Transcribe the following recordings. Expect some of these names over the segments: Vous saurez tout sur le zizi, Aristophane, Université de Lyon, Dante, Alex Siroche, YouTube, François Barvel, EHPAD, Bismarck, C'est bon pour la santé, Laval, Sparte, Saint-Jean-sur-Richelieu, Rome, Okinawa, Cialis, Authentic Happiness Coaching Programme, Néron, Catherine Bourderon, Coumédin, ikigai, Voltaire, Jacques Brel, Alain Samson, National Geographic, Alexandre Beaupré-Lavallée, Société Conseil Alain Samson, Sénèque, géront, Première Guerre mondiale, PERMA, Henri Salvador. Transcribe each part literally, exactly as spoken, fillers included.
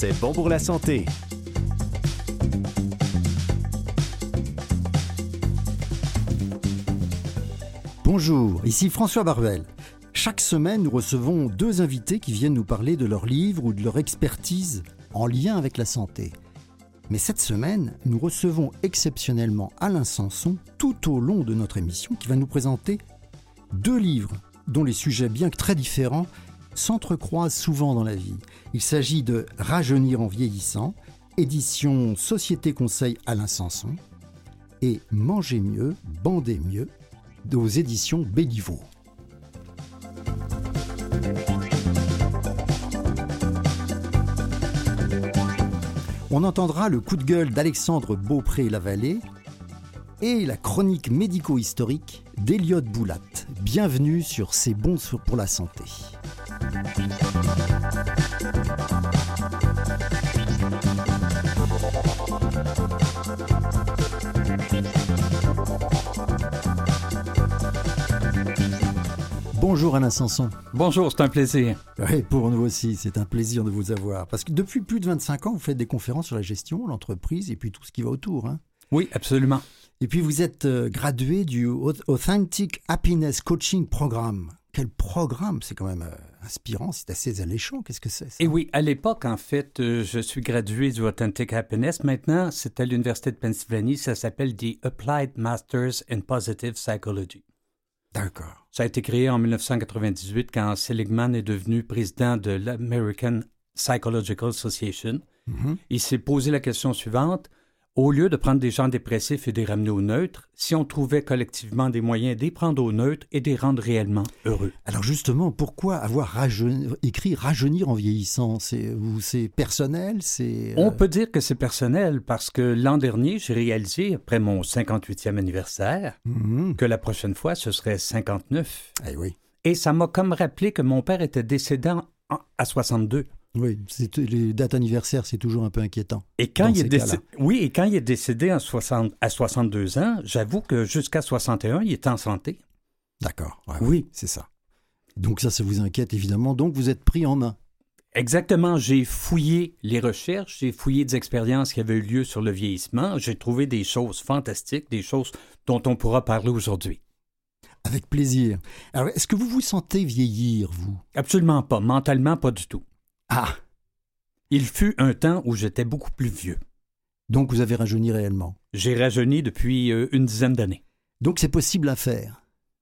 C'est bon pour la santé. Bonjour, ici François Barvel. Chaque semaine, nous recevons deux invités qui viennent nous parler de leur livre ou de leur expertise en lien avec la santé. Mais cette semaine, nous recevons exceptionnellement Alain Samson tout au long de notre émission qui va nous présenter deux livres dont les sujets, bien que très différents, s'entrecroisent souvent dans la vie. Il s'agit de « Rajeunir en vieillissant », édition Société Conseil Alain Samson, et « Manger mieux, bandez mieux » aux éditions Béliveau. On entendra le coup de gueule d'Alexandre Beaupré-Lavallée et la chronique médico-historique d'Eliott Boulatte. Bienvenue sur C'est bon pour la santé. Bonjour Alain Samson. Bonjour, c'est un plaisir. Oui, pour nous aussi, c'est un plaisir de vous avoir. Parce que depuis plus de vingt-cinq ans, vous faites des conférences sur la gestion, l'entreprise et puis tout ce qui va autour. Hein. Oui, absolument. Et puis vous êtes gradué du Authentic Happiness Coaching Programme. Quel programme, c'est quand même inspirant, c'est assez alléchant, qu'est-ce que c'est ça? Et oui, à l'époque, en fait, je suis gradué du Authentic Happiness. Maintenant, c'est à l'Université de Pennsylvanie, ça s'appelle The Applied Masters in Positive Psychology. D'accord. Ça a été créé en dix-neuf cent quatre-vingt-dix-huit quand Seligman est devenu président de l'American Psychological Association. Mm-hmm. Il s'est posé la question suivante. Au lieu de prendre des gens dépressifs et de les ramener au neutre, si on trouvait collectivement des moyens de les prendre au neutre et de les rendre réellement heureux. Alors justement, pourquoi avoir rajeun... écrit « Rajeunir en vieillissant » c'est... c'est personnel c'est... On peut dire que c'est personnel parce que l'an dernier, j'ai réalisé, après mon cinquante-huitième anniversaire, mmh. que la prochaine fois, ce serait cinquante-neuf. Eh oui. Et ça m'a comme rappelé que mon père était décédé en... à soixante-deux. Oui, c'est, les dates anniversaires, c'est toujours un peu inquiétant. Et quand il est décédé, oui, et quand il est décédé en soixante, à soixante-deux ans, j'avoue que jusqu'à soixante et un, il est en santé. D'accord, ouais, oui, ouais, c'est ça. Donc ça, ça vous inquiète évidemment, donc vous êtes pris en main. Exactement, j'ai fouillé les recherches, j'ai fouillé des expériences qui avaient eu lieu sur le vieillissement, j'ai trouvé des choses fantastiques, des choses dont on pourra parler aujourd'hui. Avec plaisir. Alors, est-ce que vous vous sentez vieillir, vous? Absolument pas, mentalement pas du tout. Ah! Il fut un temps où j'étais beaucoup plus vieux. Donc vous avez rajeuni réellement? J'ai rajeuni depuis euh, une dizaine d'années. Donc c'est possible à faire?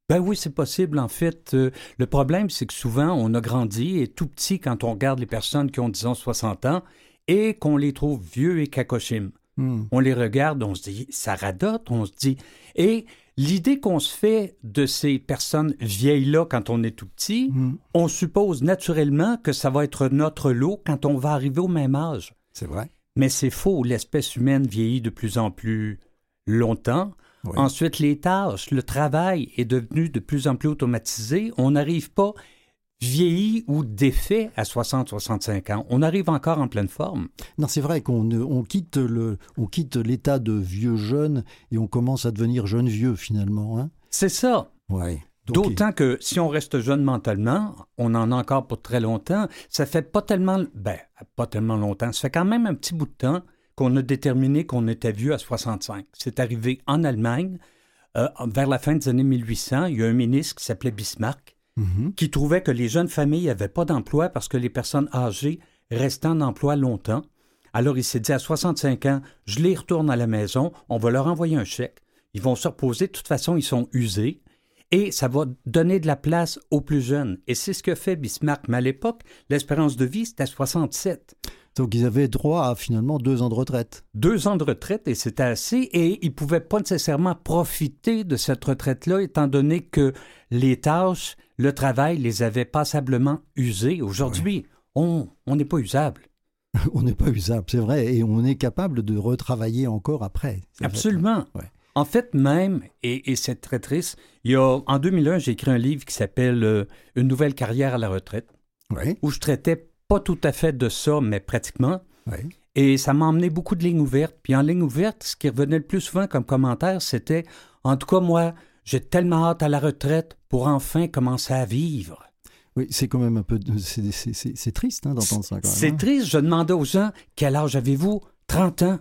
Ben oui, c'est possible. En fait, euh, le problème, c'est que souvent, on a grandi et tout petit quand on regarde les personnes qui ont, disons, soixante ans et qu'on les trouve vieux et cacochimes. Mmh. On les regarde, on se dit, ça radote, on se dit... Et l'idée qu'on se fait de ces personnes vieilles-là quand on est tout petit, mmh. on suppose naturellement que ça va être notre lot quand on va arriver au même âge. C'est vrai. Mais c'est faux. L'espèce humaine vieillit de plus en plus longtemps. Oui. Ensuite, les tâches, le travail est devenu de plus en plus automatisé. On n'arrive pas vieilli ou défait à soixante à soixante-cinq ans. On arrive encore en pleine forme. Non, c'est vrai qu'on on quitte, le, on quitte l'état de vieux-jeune et on commence à devenir jeune-vieux, finalement. Hein? C'est ça. Ouais. Donc, D'autant et... que si on reste jeune mentalement, on en a encore pour très longtemps, ça fait pas tellement... Ben, pas tellement longtemps. Ça fait quand même un petit bout de temps qu'on a déterminé qu'on était vieux à soixante-cinq. C'est arrivé en Allemagne, euh, vers la fin des années mille huit cents. Il y a un ministre qui s'appelait Bismarck, Mm-hmm. qui trouvait que les jeunes familles n'avaient pas d'emploi parce que les personnes âgées restaient en emploi longtemps. Alors, il s'est dit, à soixante-cinq ans, je les retourne à la maison, on va leur envoyer un chèque, ils vont se reposer, de toute façon, ils sont usés, et ça va donner de la place aux plus jeunes. Et c'est ce que fait Bismarck. Mais à l'époque, l'espérance de vie, c'était à soixante-sept. Donc, ils avaient droit à, finalement, deux ans de retraite. Deux ans de retraite, et c'était assez. Et ils ne pouvaient pas nécessairement profiter de cette retraite-là, étant donné que les tâches... Le travail les avait passablement usés. Aujourd'hui, ouais. on on n'est pas usable. On n'est pas usable, c'est vrai. Et on est capable de retravailler encore après. Absolument. Ouais. En fait, même, et, et c'est très triste, il y a, en deux mille un, j'ai écrit un livre qui s'appelle euh, « Une nouvelle carrière à la retraite ouais. », où je traitais pas tout à fait de ça, mais pratiquement. Ouais. Et ça m'a emmené beaucoup de lignes ouvertes. Puis en lignes ouvertes, ce qui revenait le plus souvent comme commentaire, c'était « En tout cas, moi... J'ai tellement hâte à la retraite pour enfin commencer à vivre. » Oui, c'est quand même un peu... De... C'est, c'est, c'est, c'est triste hein, d'entendre ça. Quand même, c'est hein. triste. Je demandais aux gens, quel âge avez-vous? trente ans.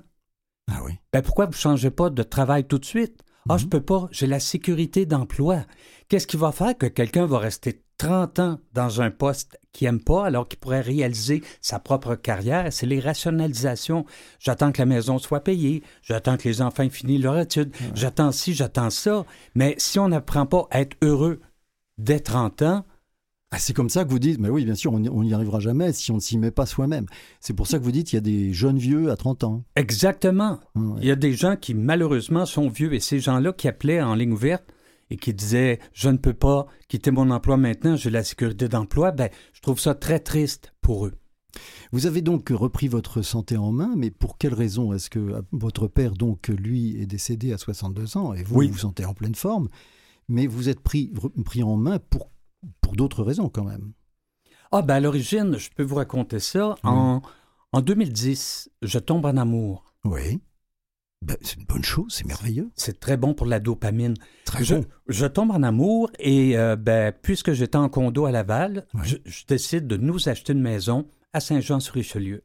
Ah oui. Ben pourquoi vous ne changez pas de travail tout de suite? Mm-hmm. Ah, je ne peux pas. J'ai la sécurité d'emploi. Qu'est-ce qui va faire que quelqu'un va rester trente ans dans un poste qu'il n'aime pas alors qu'il pourrait réaliser sa propre carrière? C'est les rationalisations. J'attends que la maison soit payée. J'attends que les enfants finissent leur étude. Ouais. J'attends ci, j'attends ça. Mais si on n'apprend pas à être heureux dès trente ans... Ah, c'est comme ça que vous dites, mais oui, bien sûr, on n'y arrivera jamais si on ne s'y met pas soi-même. C'est pour ça que vous dites qu'il y a des jeunes vieux à trente ans. Exactement. Mmh, ouais. Il y a des gens qui, malheureusement, sont vieux. Et ces gens-là qui appelaient en ligne ouverte et qui disaient « je ne peux pas quitter mon emploi maintenant, j'ai la sécurité d'emploi », ben, je trouve ça très triste pour eux. Vous avez donc repris votre santé en main, mais pour quelle raison est-ce que votre père, donc, lui, est décédé à soixante-deux ans et vous, oui. vous vous sentez en pleine forme, mais vous êtes pris, pris en main pour Pour d'autres raisons, quand même. Ah, ben à l'origine, je peux vous raconter ça. Mmh. En, en deux mille dix, je tombe en amour. Oui. Ben, c'est une bonne chose, c'est merveilleux. C'est, c'est très bon pour la dopamine. Très je, bon. Je tombe en amour et, euh, ben, puisque j'étais en condo à Laval, oui. je, je décide de nous acheter une maison à Saint-Jean-sur-Richelieu.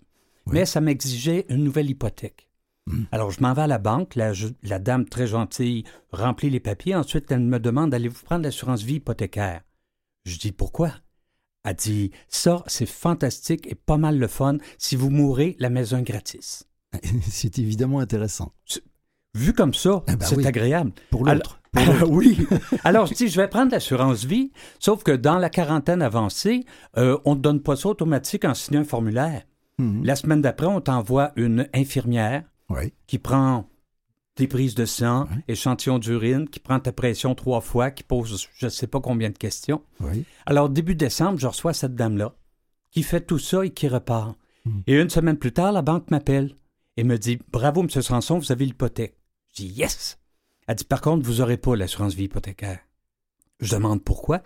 Oui. Mais ça m'exigeait une nouvelle hypothèque. Mmh. Alors, je m'en vais à la banque. La, la dame, très gentille, remplit les papiers. Ensuite, elle me demande d'aller vous prendre l'assurance vie hypothécaire. Je dis, pourquoi? Elle dit, ça, c'est fantastique et pas mal le fun. Si vous mourrez, la maison est gratis. C'est évidemment intéressant. C'est... Vu comme ça, ah ben c'est oui. agréable. Pour l'autre. Alors, pour l'autre. Alors, oui. Alors, je dis, je vais prendre l'assurance vie, sauf que dans la quarantaine avancée, euh, on ne te donne pas ça automatique en signant un formulaire. Mm-hmm. La semaine d'après, on t'envoie une infirmière oui. qui prend... des prises de sang, oui. échantillons d'urine, qui prend ta pression trois fois, qui pose je ne sais pas combien de questions. Oui. Alors, début décembre, je reçois cette dame-là qui fait tout ça et qui repart. Mm. Et une semaine plus tard, la banque m'appelle et me dit « Bravo, M. Samson, vous avez l'hypothèque. » Je dis « Yes! » Elle dit « Par contre, vous n'aurez pas l'assurance vie hypothécaire. » Je demande pourquoi.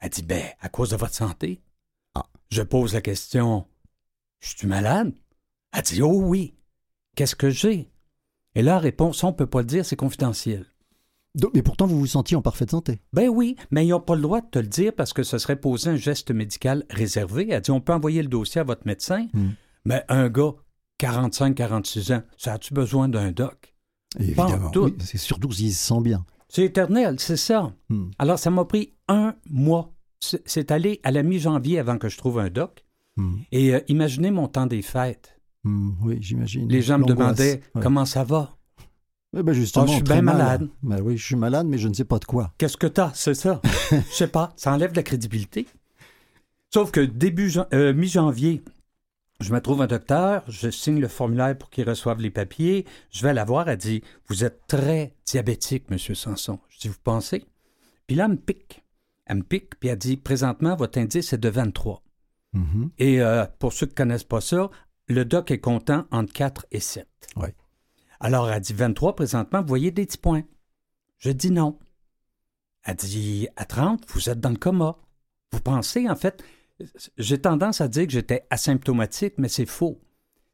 Elle dit « Ben, à cause de votre santé. » Ah. Je pose la question « Je suis malade? » Elle dit « Oh oui! Qu'est-ce que j'ai? » Et la réponse, on ne peut pas le dire, c'est confidentiel. Donc, mais pourtant, vous vous sentiez en parfaite santé. Ben oui, mais ils n'ont pas le droit de te le dire parce que ce serait poser un geste médical réservé. Elle dit, on peut envoyer le dossier à votre médecin, mmh. mais un gars, quarante-cinq, quarante-six ans, ça a-tu besoin d'un doc? Évidemment, oui, c'est surtout s'il se sent bien. C'est éternel, c'est ça. Mmh. Alors, ça m'a pris un mois. C'est, c'est allé à la mi-janvier avant que je trouve un doc. Mmh. Et euh, imaginez mon temps des fêtes. Mmh, oui, j'imagine. Les gens L'angoisse. Me demandaient ouais. comment ça va. Eh ben justement, oh, je suis bien malade. Ben oui, je suis malade, mais je ne sais pas de quoi. Qu'est-ce que t'as? C'est ça. Je ne sais pas. Ça enlève de la crédibilité. Sauf que début euh, mi-janvier, je me trouve un docteur, je signe le formulaire pour qu'il reçoive les papiers. Je vais la voir. Elle dit vous êtes très diabétique, M. Samson. Je dis vous pensez? Puis là, elle me pique. Elle me pique, puis elle dit présentement, votre indice est de vingt-trois. Mmh. Et euh, pour ceux qui ne connaissent pas ça, le doc est content entre quatre et sept. Oui. Alors, elle dit vingt-trois, présentement, vous voyez des petits points. Je dis non. Elle dit à trente, vous êtes dans le coma. Vous pensez, en fait, j'ai tendance à dire que j'étais asymptomatique, mais c'est faux.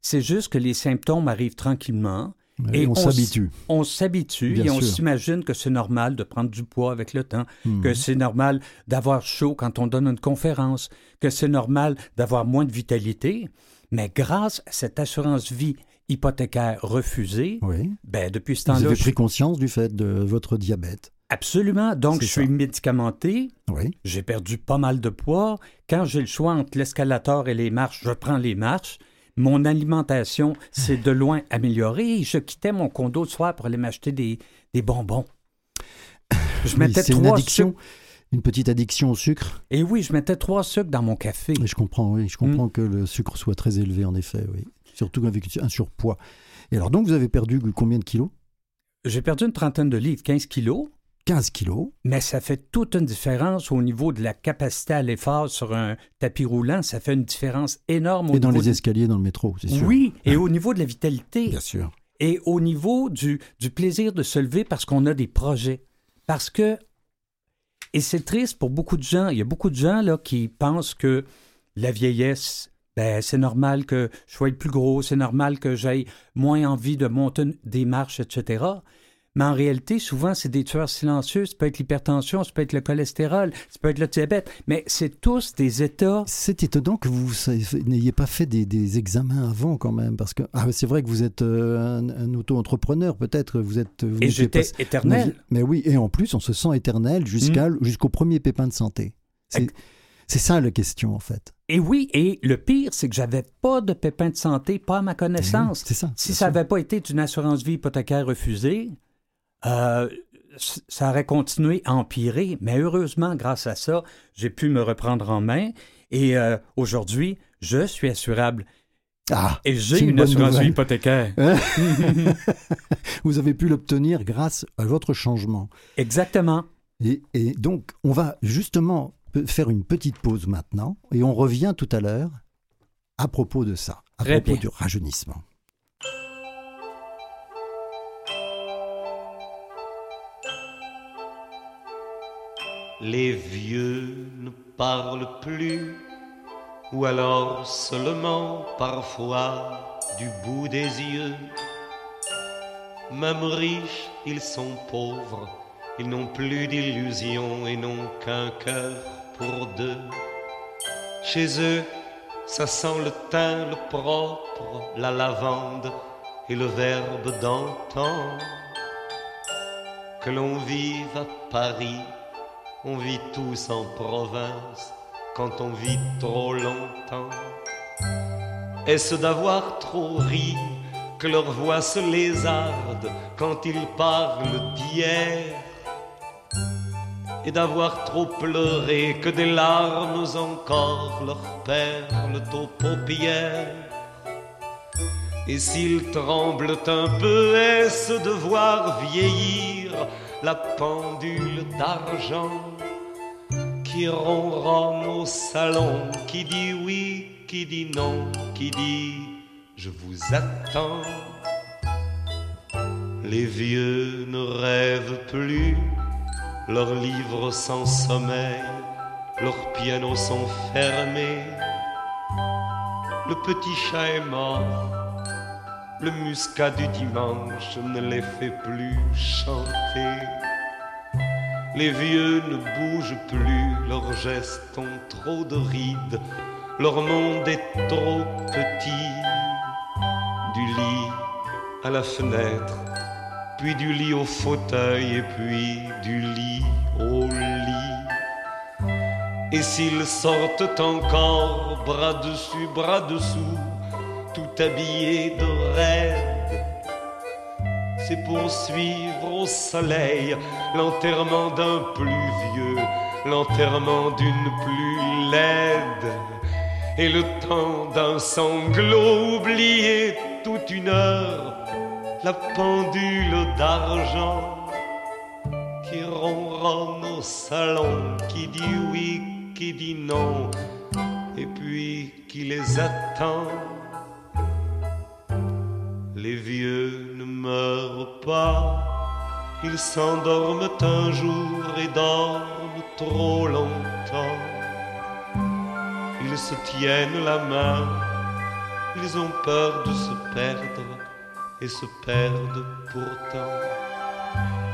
C'est juste que les symptômes arrivent tranquillement. Mais et on, on s'habitue. On s'habitue Bien et on sûr. S'imagine que c'est normal de prendre du poids avec le temps, mmh. que c'est normal d'avoir chaud quand on donne une conférence, que c'est normal d'avoir moins de vitalité. Mais grâce à cette assurance vie hypothécaire refusée, oui. ben, depuis ce temps-là... Vous avez pris je... conscience du fait de votre diabète. Absolument. Donc, C'est je ça. suis médicamenté. Oui. J'ai perdu pas mal de poids. Quand j'ai le choix entre l'escalator et les marches, je prends les marches. Mon alimentation s'est de loin améliorée. Je quittais mon condo le soir pour aller m'acheter des, des bonbons. Je mettais C'est trois... une addiction. Une petite addiction au sucre. Et oui, je mettais trois sucres dans mon café. Et je comprends, oui. Je comprends mm. que le sucre soit très élevé, en effet, oui. Surtout avec un surpoids. Et alors, donc, vous avez perdu combien de kilos? J'ai perdu une trentaine de livres, quinze kilos. quinze kilos. Mais ça fait toute une différence au niveau de la capacité à l'effort sur un tapis roulant. Ça fait une différence énorme. Au et dans les de... escaliers, dans le métro, c'est sûr. Oui, et au niveau de la vitalité. Bien sûr. Et au niveau du, du plaisir de se lever parce qu'on a des projets. Parce que... Et c'est triste pour beaucoup de gens. Il y a beaucoup de gens là, qui pensent que la vieillesse, ben, c'est normal que je sois plus gros, c'est normal que j'aie moins envie de monter des marches, et cetera. mais en réalité, souvent, c'est des tueurs silencieux. Ça peut être l'hypertension, ça peut être le cholestérol, ça peut être le diabète, mais c'est tous des états... C'est étonnant que vous n'ayez pas fait des, des examens avant, quand même, parce que ah, c'est vrai que vous êtes euh, un, un auto-entrepreneur, peut-être. Vous êtes, vous et j'étais pas... éternel. Mais, mais oui, et en plus, on se sent éternel jusqu'à, mmh. jusqu'au premier pépin de santé. C'est... Ac- C'est ça la question, en fait. Et oui, et le pire, c'est que j'avais pas de pépin de santé, pas à ma connaissance. Mmh, c'est ça, si c'est ça n'avait pas été d'une assurance vie hypothécaire refusée, euh, ça aurait continué à empirer. Mais heureusement, grâce à ça, j'ai pu me reprendre en main. Et euh, aujourd'hui, je suis assurable. Ah, et j'ai une, une assurance vie hypothécaire. Vous avez pu l'obtenir grâce à votre changement. Exactement. Et, et donc, on va justement... faire une petite pause maintenant et on revient tout à l'heure à propos de ça, à Très propos bien. du rajeunissement. Les vieux ne parlent plus, ou alors seulement parfois du bout des yeux. Même riches, ils sont pauvres, ils n'ont plus d'illusions et n'ont qu'un cœur pour deux. Chez eux, ça sent le thym, le propre, la lavande et le verbe d'antan. Que l'on vive à Paris, on vit tous en province quand on vit trop longtemps. Est-ce d'avoir trop ri que leur voix se lézarde quand ils parlent d'hier? Et d'avoir trop pleuré que des larmes encore leur perlent aux paupières. Et s'ils tremblent un peu, est-ce de voir vieillir la pendule d'argent qui ronronne au salon, qui dit oui, qui dit non, qui dit je vous attends. Les vieux ne rêvent plus, leurs livres sans sommeil, leurs pianos sont fermés. Le petit chat est mort, le muscat du dimanche ne les fait plus chanter. Les vieux ne bougent plus, leurs gestes ont trop de rides, leur monde est trop petit. Du lit à la fenêtre, puis du lit au fauteuil, et puis du lit au lit. Et s'ils sortent encore, bras dessus, bras dessous, tout habillés de raide, c'est pour suivre au soleil l'enterrement d'un plus vieux, l'enterrement d'une plus laide, et le temps d'un sanglot oublié toute une heure, la pendule d'argent qui ronronne au salon, qui dit oui, qui dit non, et puis qui les attend. Les vieux ne meurent pas, ils s'endorment un jour et dorment trop longtemps. Ils se tiennent la main, ils ont peur de se perdre et se perdent pourtant.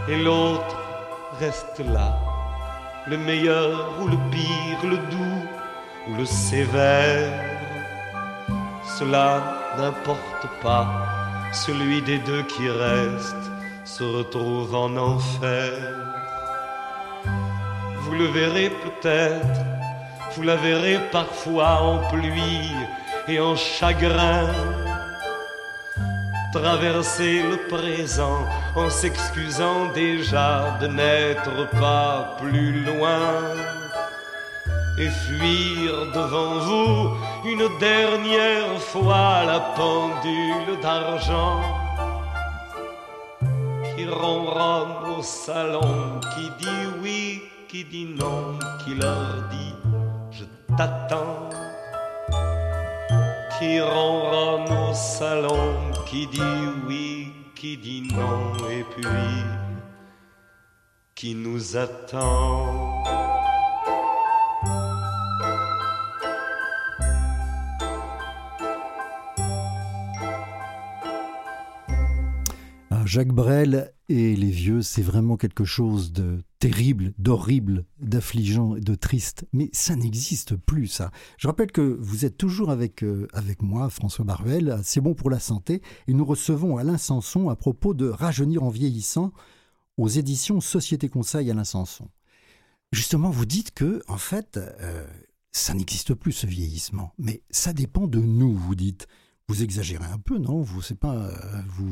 Et l'autre reste là, le meilleur ou le pire, le doux ou le sévère. Cela n'importe pas, celui des deux qui reste se retrouve en enfer. Vous le verrez peut-être, vous la verrez parfois en pluie et en chagrin, traverser le présent en s'excusant déjà de n'être pas plus loin, et fuir devant vous une dernière fois la pendule d'argent qui ronronne au salon, qui dit oui, qui dit non, qui leur dit je t'attends. Qui ronronne au salon, qui dit oui, qui dit non, et puis qui nous attend. Jacques Brel et les vieux, c'est vraiment quelque chose de terrible, d'horrible, d'affligeant et de triste. Mais ça n'existe plus, ça. Je rappelle que vous êtes toujours avec, euh, avec moi, François Barvel, C'est bon pour la santé, et nous recevons Alain Samson à propos de Rajeunir en vieillissant aux éditions Société Conseil Alain Samson. Justement, vous dites que, en fait, euh, ça n'existe plus, ce vieillissement. Mais ça dépend de nous, vous dites. Vous exagérez un peu, non? Vous ne euh,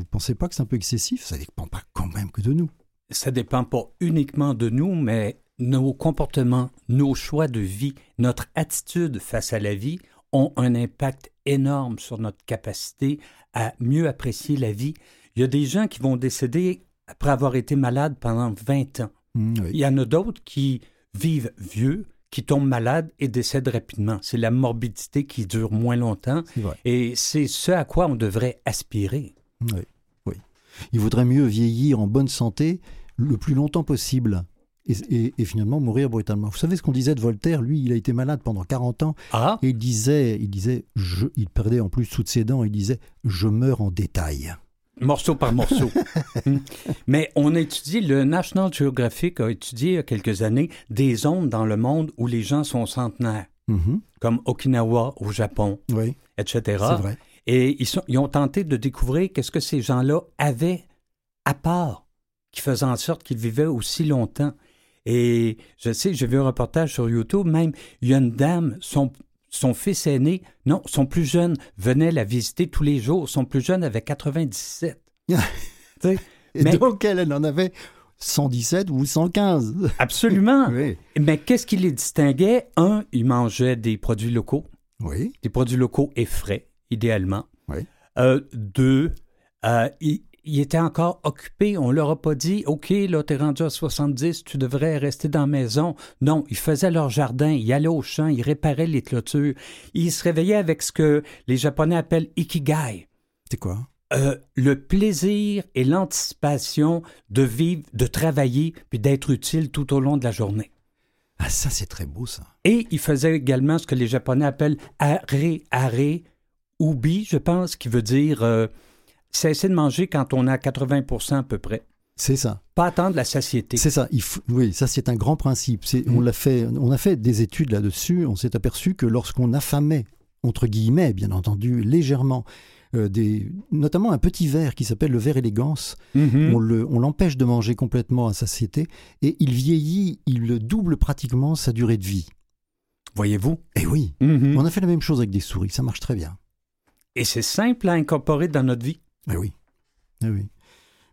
pensez pas que c'est un peu excessif? Ça ne dépend pas quand même que de nous. Ça ne dépend pas uniquement de nous, mais nos comportements, nos choix de vie, notre attitude face à la vie ont un impact énorme sur notre capacité à mieux apprécier la vie. Il y a des gens qui vont décéder après avoir été malades pendant vingt ans. Mmh, oui. Il y en a d'autres qui vivent vieux, qui tombent malades et décèdent rapidement. C'est la morbidité qui dure moins longtemps. C'est vrai. Et c'est ce à quoi on devrait aspirer. Oui, oui. Il vaudrait mieux vieillir en bonne santé le plus longtemps possible et, et, et finalement mourir brutalement. Vous savez ce qu'on disait de Voltaire? Lui, il a été malade pendant quarante ans. Ah. Et il disait, il, disait je, il perdait en plus toutes ses dents, il disait « je meurs en détail ». Morceau par morceau. Mais on a étudié, le National Geographic a étudié il y a quelques années des zones dans le monde où les gens sont centenaires, mm-hmm. comme Okinawa au Japon, oui. et cetera. C'est vrai. Et ils, sont, ils ont tenté de découvrir qu'est-ce que ces gens-là avaient à part, qui faisait en sorte qu'ils vivaient aussi longtemps. Et je sais, j'ai vu un reportage sur YouTube, même, il y a une dame, son... Son fils aîné, non, son plus jeune, venait la visiter tous les jours. Son plus jeune avait quatre-vingt-dix-sept. Et mais... donc, elle, elle en avait cent dix-sept ou cent quinze. Absolument. Oui. Mais qu'est-ce qui les distinguait? Un, il mangeait des produits locaux. Oui. Des produits locaux et frais, idéalement. Oui. Euh, deux, euh, il, il était encore occupé. On ne leur a pas dit, OK, là, t'es rendu à soixante-dix, tu devrais rester dans la maison. Non, ils faisaient leur jardin, ils allaient au champ, ils réparaient les clôtures. Ils se réveillaient avec ce que les Japonais appellent ikigai. C'est quoi? Euh, le plaisir et l'anticipation de vivre, de travailler, puis d'être utile tout au long de la journée. Ah, ça, c'est très beau, ça. Et ils faisaient également ce que les Japonais appellent are, are, ubi, je pense, qui veut dire... Euh, cesser de manger quand on est à quatre-vingts pour cent à peu près. C'est ça. Pas attendre la satiété. C'est ça. Il faut, oui, ça, c'est un grand principe. C'est, mmh. on, l'a fait, on a fait des études là-dessus. On s'est aperçu que lorsqu'on affamait, entre guillemets, bien entendu, légèrement, euh, des, notamment un petit ver qui s'appelle le ver élégance, mmh. on, le, on l'empêche de manger complètement à satiété et il vieillit, il double pratiquement sa durée de vie. Voyez-vous? Eh oui. Mmh. On a fait la même chose avec des souris. Ça marche très bien. Et c'est simple à incorporer dans notre vie. Ah oui, ah oui,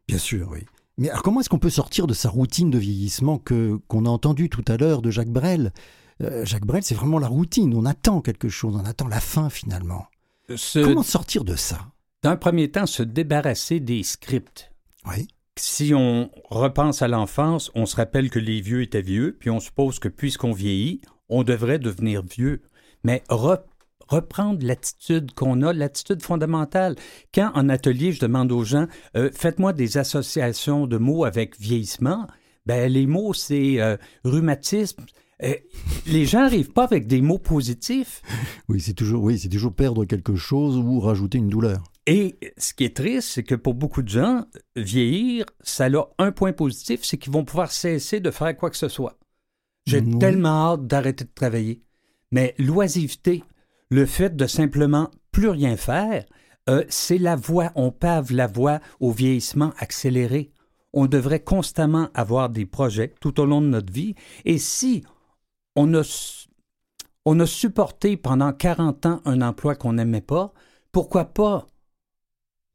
bien sûr, oui. Mais alors comment est-ce qu'on peut sortir de sa routine de vieillissement que, qu'on a entendue tout à l'heure de Jacques Brel? euh, Jacques Brel, c'est vraiment la routine, on attend quelque chose, on attend la fin finalement. Ce... Comment sortir de ça? Dans un premier temps, se débarrasser des scripts. Oui. Si on repense à l'enfance, on se rappelle que les vieux étaient vieux, puis on suppose que puisqu'on vieillit, on devrait devenir vieux. Mais repenser. Reprendre l'attitude qu'on a, l'attitude fondamentale. Quand, en atelier, je demande aux gens, euh, faites-moi des associations de mots avec vieillissement, ben, les mots, c'est euh, rhumatisme. Euh, les gens n'arrivent pas avec des mots positifs. Oui, c'est toujours, oui, c'est toujours perdre quelque chose ou rajouter une douleur. Et ce qui est triste, c'est que pour beaucoup de gens, vieillir, ça a un point positif, c'est qu'ils vont pouvoir cesser de faire quoi que ce soit. J'ai oui. tellement hâte d'arrêter de travailler. Mais l'oisiveté... Le fait de simplement plus rien faire, euh, c'est la voie, on pave la voie au vieillissement accéléré. On devrait constamment avoir des projets tout au long de notre vie. Et si on a, on a supporté pendant quarante ans un emploi qu'on n'aimait pas, pourquoi pas,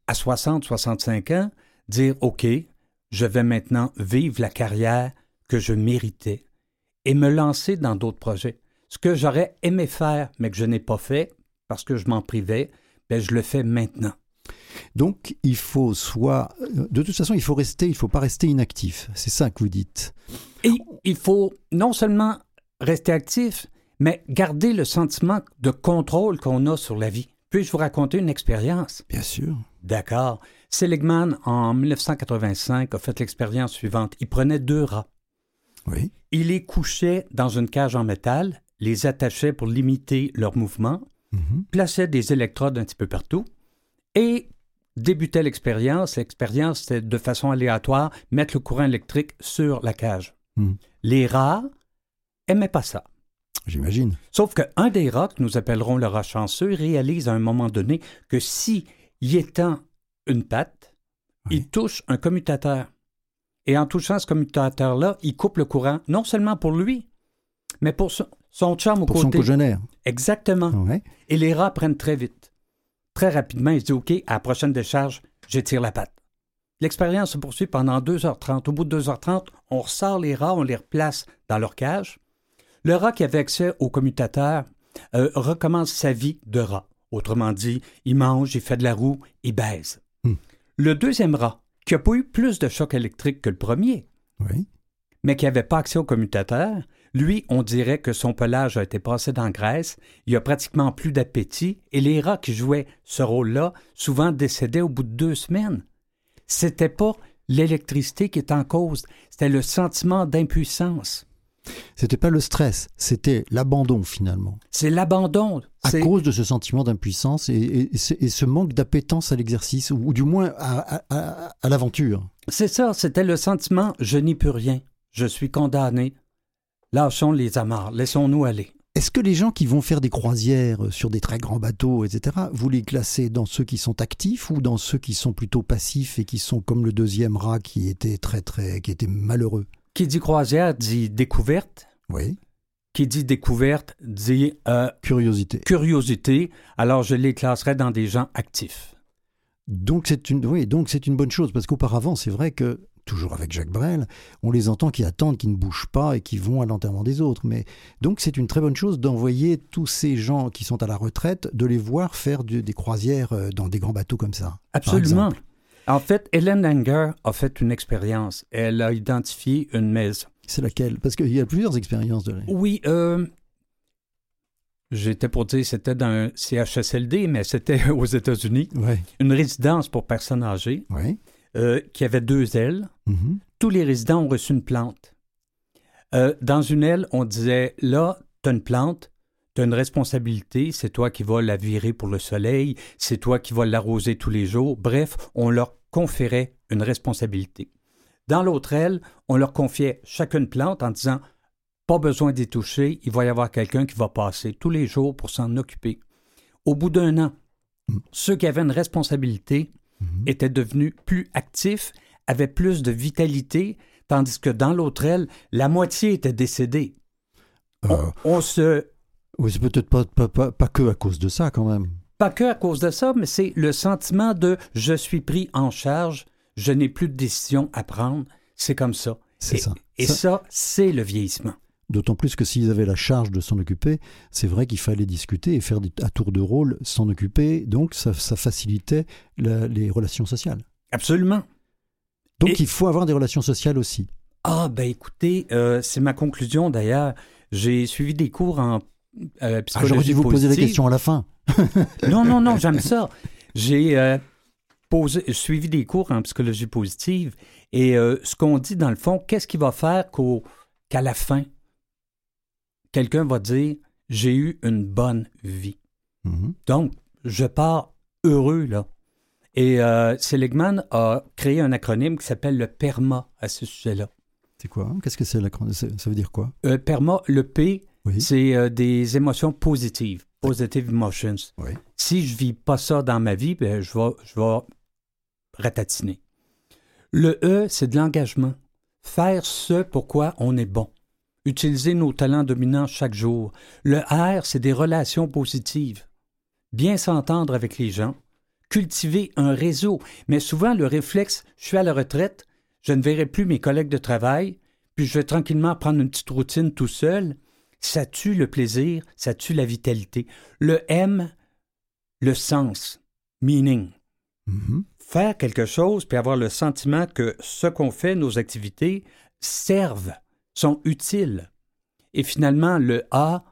à soixante, soixante-cinq ans, dire « OK, je vais maintenant vivre la carrière que je méritais et me lancer dans d'autres projets ». Ce que j'aurais aimé faire, mais que je n'ai pas fait, parce que je m'en privais, ben je le fais maintenant. Donc, il faut soit... De toute façon, il faut rester, il ne faut pas rester inactif. C'est ça que vous dites. Et il faut non seulement rester actif, mais garder le sentiment de contrôle qu'on a sur la vie. Puis-je vous raconter une expérience? Bien sûr. D'accord. Seligman, en dix-neuf cent quatre-vingt-cinq, a fait l'expérience suivante. Il prenait deux rats. Oui. Il les couchait dans une cage en métal... les attachait pour limiter leur mouvement, mm-hmm. plaçait des électrodes un petit peu partout et débutait l'expérience. L'expérience, c'est de façon aléatoire, mettre le courant électrique sur la cage. Mmh. Les rats n'aimaient pas ça. J'imagine. Sauf qu'un des rats, que nous appellerons le rat chanceux, réalise à un moment donné que si y étend une patte, oui. il touche un commutateur. Et en touchant ce commutateur-là, il coupe le courant, non seulement pour lui, mais pour son, son chum au côté. Pour son congénère. Exactement. Ouais. Et les rats prennent très vite. Très rapidement, ils se disent « OK, à la prochaine décharge, j'étire la patte ». L'expérience se poursuit pendant deux heures trente. Au bout de deux heures trente, on ressort les rats, on les replace dans leur cage. Le rat qui avait accès au commutateur euh, recommence sa vie de rat. Autrement dit, il mange, il fait de la roue, il baise. Mmh. Le deuxième rat, qui n'a pas eu plus de choc électrique que le premier, oui. mais qui n'avait pas accès au commutateur, lui, on dirait que son pelage a été passé dans la graisse, il a pratiquement plus d'appétit, et les rats qui jouaient ce rôle-là, souvent décédaient au bout de deux semaines. C'était pas l'électricité qui était en cause, c'était le sentiment d'impuissance. C'était pas le stress, c'était l'abandon finalement. C'est l'abandon. À c'est... cause de ce sentiment d'impuissance et, et, et, ce, et ce manque d'appétence à l'exercice, ou, ou du moins à, à, à, à l'aventure. C'est ça, c'était le sentiment « je n'y peux rien, je suis condamné, lâchons les amarres, laissons-nous aller ». Est-ce que les gens qui vont faire des croisières sur des très grands bateaux, et cetera, vous les classez dans ceux qui sont actifs ou dans ceux qui sont plutôt passifs et qui sont comme le deuxième rat qui était très très, qui était malheureux ? Qui dit croisière dit découverte. Oui. Qui dit découverte dit euh, curiosité. Curiosité. Alors je les classerais dans des gens actifs. Donc c'est une, oui, donc c'est une bonne chose parce qu'auparavant c'est vrai que toujours avec Jacques Brel, on les entend qui attendent, qui ne bougent pas et qui vont à l'enterrement des autres. Mais, donc, c'est une très bonne chose d'envoyer tous ces gens qui sont à la retraite, de les voir faire du, des croisières dans des grands bateaux comme ça. Absolument. En fait, Ellen Langer a fait une expérience. Elle a identifié une maison. C'est laquelle? Parce qu'il y a plusieurs expériences de l'année. Oui, euh... J'étais pour dire que c'était dans un C H S L D, mais c'était aux États-Unis. Ouais. Une résidence pour personnes âgées. Oui. Euh, qui avait deux ailes. Mm-hmm. Tous les résidents ont reçu une plante. Euh, dans une aile, on disait, là, tu as une plante, tu as une responsabilité, c'est toi qui vas la virer pour le soleil, c'est toi qui vas l'arroser tous les jours. Bref, on leur conférait une responsabilité. Dans l'autre aile, on leur confiait chacune plante en disant, pas besoin d'y toucher, il va y avoir quelqu'un qui va passer tous les jours pour s'en occuper. Au bout d'un an, mm-hmm. ceux qui avaient une responsabilité Mmh. étaient devenus plus actifs, avaient plus de vitalité, tandis que dans l'autre aile, la moitié était décédée. On, euh, on se... Oui, c'est peut-être pas, pas, pas, pas que à cause de ça, quand même. Pas que à cause de ça, mais c'est le sentiment de « je suis pris en charge, je n'ai plus de décision à prendre », c'est comme ça. C'est et, ça. Et ça... ça, c'est le vieillissement. D'autant plus que s'ils avaient la charge de s'en occuper, c'est vrai qu'il fallait discuter et faire des, à tour de rôle s'en occuper. Donc, ça, ça facilitait la, les relations sociales. Absolument. Donc, et... il faut avoir des relations sociales aussi. Ah, ben écoutez, euh, c'est ma conclusion d'ailleurs. J'ai suivi des cours en euh, psychologie positive. Ah, j'aurais dû vous poser des questions à la fin. non, non, non, j'aime ça. J'ai euh, posé, suivi des cours en psychologie positive. Et euh, ce qu'on dit, dans le fond, qu'est-ce qui va faire qu'au, qu'à la fin, quelqu'un va dire « j'ai eu une bonne vie mmh. ». Donc, je pars heureux, là. Et euh, Seligman a créé un acronyme qui s'appelle le PERMA à ce sujet-là. C'est quoi? Qu'est-ce que c'est l'acronyme? Ça veut dire quoi? Euh, PERMA, le P, oui. c'est euh, des émotions positives, positive emotions. Oui. Si je ne vis pas ça dans ma vie, ben, je vais, je vais ratatiner. Le E, c'est de l'engagement. Faire ce pourquoi on est bon. Utiliser nos talents dominants chaque jour. Le R, c'est des relations positives. Bien s'entendre avec les gens. Cultiver un réseau. Mais souvent, le réflexe, je suis à la retraite, je ne verrai plus mes collègues de travail, puis je vais tranquillement prendre une petite routine tout seul. Ça tue le plaisir, ça tue la vitalité. Le M, le sens, meaning. Mm-hmm. Faire quelque chose, puis avoir le sentiment que ce qu'on fait, nos activités, servent. Sont utiles. Et finalement, le A,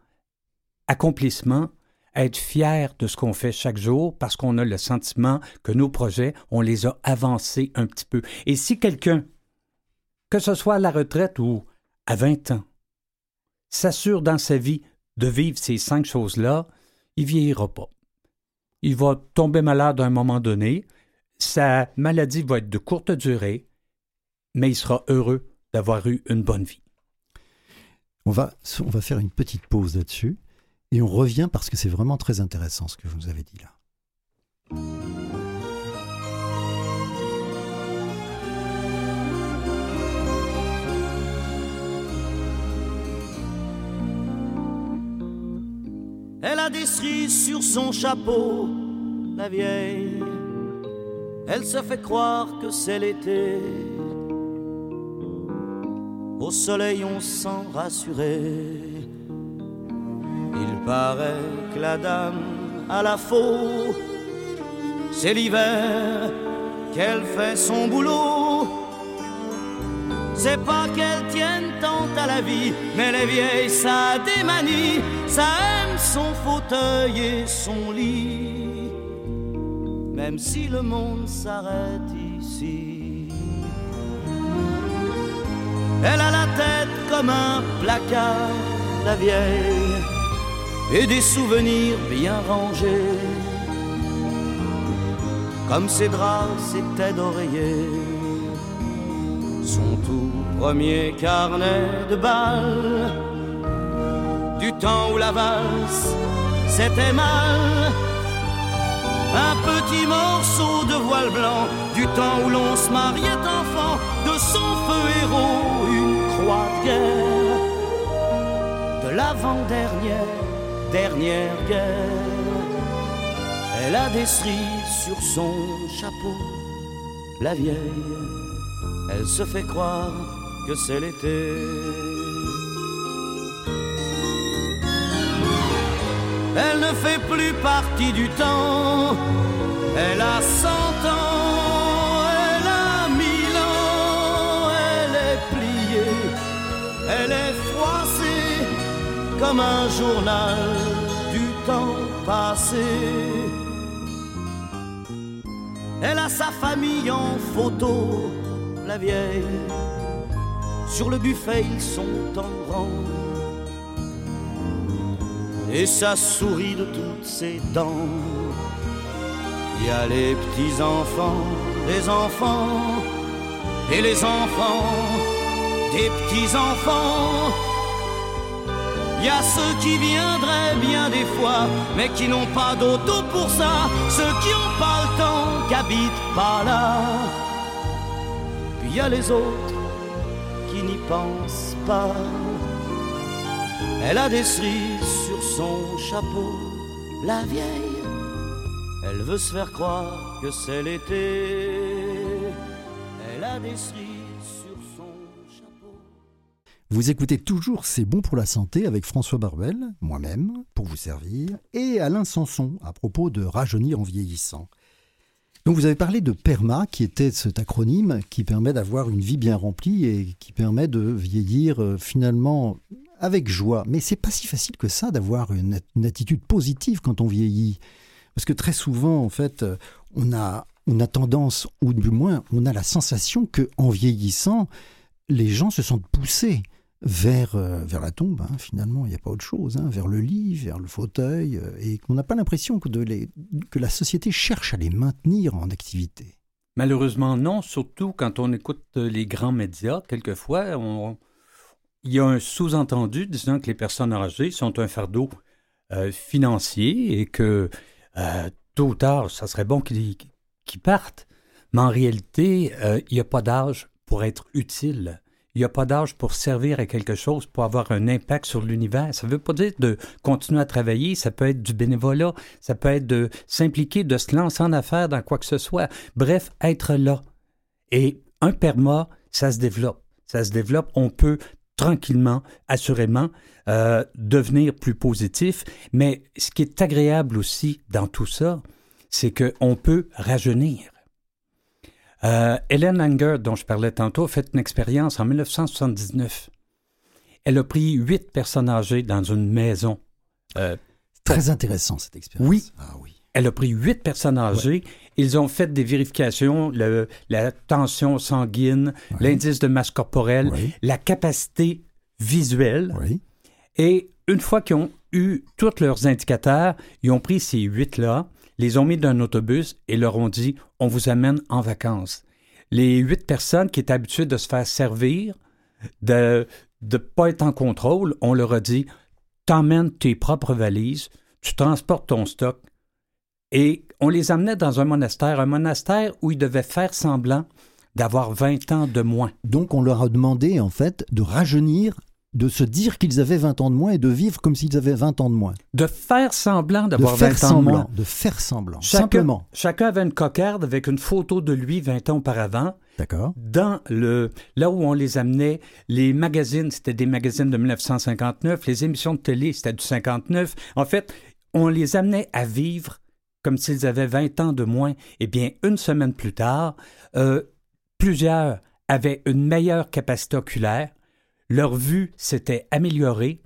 accomplissement, être fier de ce qu'on fait chaque jour parce qu'on a le sentiment que nos projets, on les a avancés un petit peu. Et si quelqu'un, que ce soit à la retraite ou à vingt ans, s'assure dans sa vie de vivre ces cinq choses-là, il ne vieillira pas. Il va tomber malade à un moment donné. sa maladie va être de courte durée, mais il sera heureux d'avoir eu une bonne vie. On va, on va faire une petite pause là-dessus et on revient parce que c'est vraiment très intéressant ce que vous nous avez dit là. Elle a des cerises sur son chapeau, la vieille. Elle se fait croire que c'est l'été. Au soleil on s'en rassurait. Il paraît que la dame à la faux, c'est l'hiver qu'elle fait son boulot. C'est pas qu'elle tienne tant à la vie, mais les vieilles ça démanie, ça aime son fauteuil et son lit. Même si le monde s'arrête ici, elle a la tête comme un placard, la vieille, et des souvenirs bien rangés, comme ses draps, ses têtes d'oreiller. Son tout premier carnet de balles, du temps où la valse c'était mal. Un petit morceau de voile blanc, du temps où l'on se mariait enfant. De son feu héros, une croix de guerre, de l'avant-dernière, dernière guerre. Elle a des cerises sur son chapeau, la vieille. Elle se fait croire que c'est l'été. Elle ne fait plus partie du temps. Elle a cent ans, elle a mille ans. Elle est pliée, elle est froissée comme un journal du temps passé. Elle a sa famille en photo, la vieille. Sur le buffet ils sont en rang et ça sourit de toutes ses dents. Il y a les petits enfants, des enfants et les enfants des petits enfants. Il y a ceux qui viendraient bien des fois mais qui n'ont pas d'auto pour ça, ceux qui n'ont pas le temps, qui habitent pas là. Il y a les autres qui n'y pensent pas. Elle a des cerises sur son chapeau, la vieille. Elle veut se faire croire que c'est l'été. Elle a des cerises sur son chapeau. Vous écoutez toujours C'est bon pour la santé avec François Barvel, moi-même, pour vous servir, et Alain Samson à propos de Rajeunir en vieillissant. Donc vous avez parlé de PERMA, qui était cet acronyme qui permet d'avoir une vie bien remplie et qui permet de vieillir finalement avec joie. Mais c'est pas si facile que ça d'avoir une, une attitude positive quand on vieillit. Parce que très souvent, en fait, on a, on a tendance, ou du moins, on a la sensation qu'en vieillissant, les gens se sentent poussés vers, vers la tombe. Hein. Finalement, il n'y a pas autre chose. Hein. Vers le lit, vers le fauteuil. Et qu'on n'a pas l'impression que, de les, que la société cherche à les maintenir en activité. Malheureusement, non. Surtout quand on écoute les grands médias, quelquefois, on, il y a un sous-entendu disant que les personnes âgées sont un fardeau euh, financier et que euh, tôt ou tard, ça serait bon qu'ils, qu'ils partent. Mais en réalité, euh, il n'y a pas d'âge pour être utile. Il n'y a pas d'âge pour servir à quelque chose, pour avoir un impact sur l'univers. Ça ne veut pas dire de continuer à travailler. Ça peut être du bénévolat. Ça peut être de s'impliquer, de se lancer en affaires dans quoi que ce soit. Bref, être là. Et un PERMA, ça se développe. Ça se développe. On peut tranquillement, assurément, euh, devenir plus positif. Mais ce qui est agréable aussi dans tout ça, c'est qu'on peut rajeunir. Euh, Ellen Langer, dont je parlais tantôt, a fait une expérience en dix-neuf soixante-dix-neuf. Elle a pris huit personnes âgées dans une maison. Euh, Très pour... intéressant, cette expérience. Oui. Ah, oui. Elle a pris huit personnes âgées. Ouais. Ils ont fait des vérifications, le, la tension sanguine, ouais. l'indice de masse corporelle, ouais. la capacité visuelle. Ouais. Et une fois qu'ils ont eu tous leurs indicateurs, ils ont pris ces huit-là les ont mis dans un autobus et leur ont dit « on vous amène en vacances ». Les huit personnes qui étaient habituées de se faire servir, de ne pas être en contrôle, on leur a dit « t'emmènes tes propres valises, tu transportes ton stock ». Et on les amenait dans un monastère, un monastère où ils devaient faire semblant d'avoir vingt ans de moins. Donc on leur a demandé en fait de rajeunir, de se dire qu'ils avaient vingt ans de moins et de vivre comme s'ils avaient vingt ans de moins. De faire semblant d'avoir vingt ans de moins. De faire semblant, chacun, simplement. Chacun avait une cocarde avec une photo de lui vingt ans auparavant. D'accord. Dans le, là où on les amenait, les magazines, c'était des magazines de mille neuf cent cinquante-neuf, les émissions de télé, c'était du cinquante-neuf. En fait, on les amenait à vivre comme s'ils avaient vingt ans de moins. Eh bien, une semaine plus tard, euh, plusieurs avaient une meilleure capacité oculaire, leur vue s'était améliorée,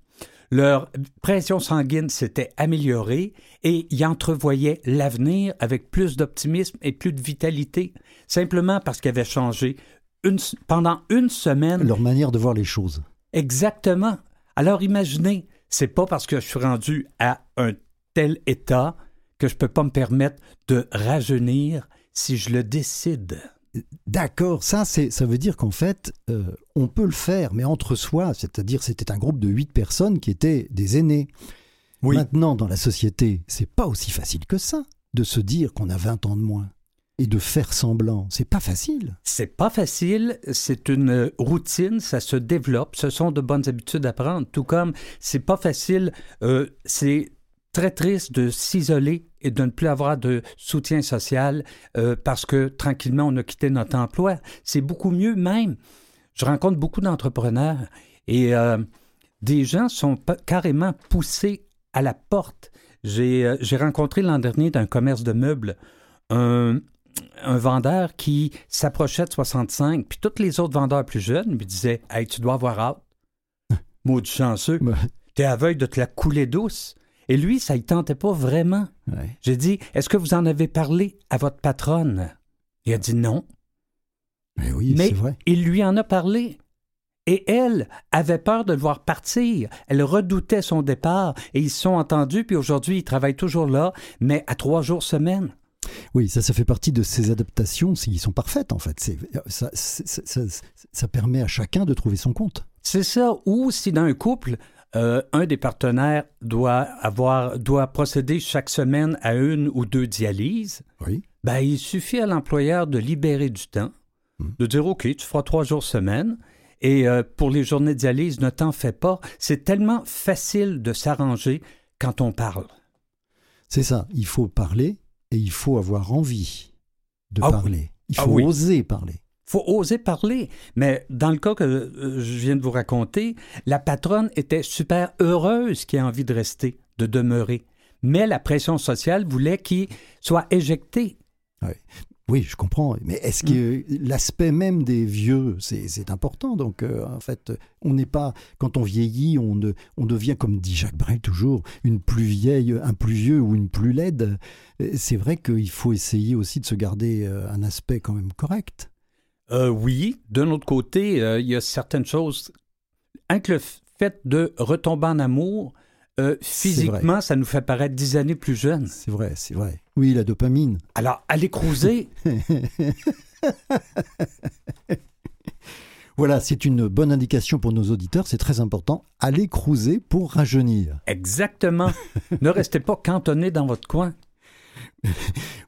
leur pression sanguine s'était améliorée et ils entrevoyaient l'avenir avec plus d'optimisme et plus de vitalité, simplement parce qu'ils avaient changé une, pendant une semaine. Leur manière de voir les choses. Exactement. Alors imaginez, c'est pas parce que je suis rendu à un tel état que je peux pas me permettre de rajeunir si je le décide. D'accord, ça, c'est, ça veut dire qu'en fait, euh, on peut le faire, mais entre soi, c'est-à-dire c'était un groupe de huit personnes qui étaient des aînés. Oui. Maintenant, dans la société, c'est pas aussi facile que ça de se dire qu'on a vingt ans de moins et de faire semblant. C'est pas facile. C'est pas facile, c'est une routine, ça se développe, ce sont de bonnes habitudes à prendre, tout comme c'est pas facile, euh, c'est très triste de s'isoler et de ne plus avoir de soutien social euh, parce que, tranquillement, on a quitté notre emploi. C'est beaucoup mieux même. Je rencontre beaucoup d'entrepreneurs et euh, des gens sont pa- carrément poussés à la porte. J'ai, euh, j'ai rencontré l'an dernier d'un commerce de meubles un, un vendeur qui s'approchait de soixante-cinq, puis tous les autres vendeurs plus jeunes lui disaient « Hey, tu dois avoir hâte. Maudit chanceux. T'es aveugle de te la couler douce. » Et lui, ça ne tentait pas vraiment. Ouais. J'ai dit, est-ce que vous en avez parlé à votre patronne? Il a dit non. Mais oui, Mais c'est vrai. Il lui en a parlé. Et elle avait peur de le voir partir. Elle redoutait son départ. Et ils se sont entendus. Puis aujourd'hui, ils travaillent toujours là, mais à trois jours semaine. Oui, ça, ça fait partie de ces adaptations. Ils sont parfaites, en fait. C'est, ça, c'est, ça, ça, ça permet à chacun de trouver son compte. C'est ça. Ou si dans un couple... Euh, un des partenaires doit, avoir, doit procéder chaque semaine à une ou deux dialyses, oui. Ben, il suffit à l'employeur de libérer du temps, mmh. de dire « OK, tu feras trois jours semaine et euh, pour les journées de dialyse, ne t'en fais pas ». C'est tellement facile de s'arranger quand on parle. C'est ça, il faut parler et il faut avoir envie de ah, parler. Il faut ah, oui. oser parler. Il faut oser parler. Mais dans le cas que je viens de vous raconter, la patronne était super heureuse qu'il ait envie de rester, de demeurer. Mais la pression sociale voulait qu'il soit éjecté. Oui, oui je comprends. Mais est-ce que mmh. l'aspect même des vieux, c'est, c'est important? Donc, euh, en fait, on n'est pas... Quand on vieillit, on, de, on devient, comme dit Jacques Brel toujours, une plus vieille, un plus vieux ou une plus laide. C'est vrai qu'il faut essayer aussi de se garder un aspect quand même correct. Euh, oui. D'un autre côté, euh, il y a certaines choses. Rien que le fait de retomber en amour, euh, physiquement, ça nous fait paraître dix années plus jeunes. C'est vrai, c'est vrai. Oui, la dopamine. Alors, allez cruiser. Voilà, c'est une bonne indication pour nos auditeurs. C'est très important. Allez cruiser pour rajeunir. Exactement. Ne restez pas cantonné dans votre coin.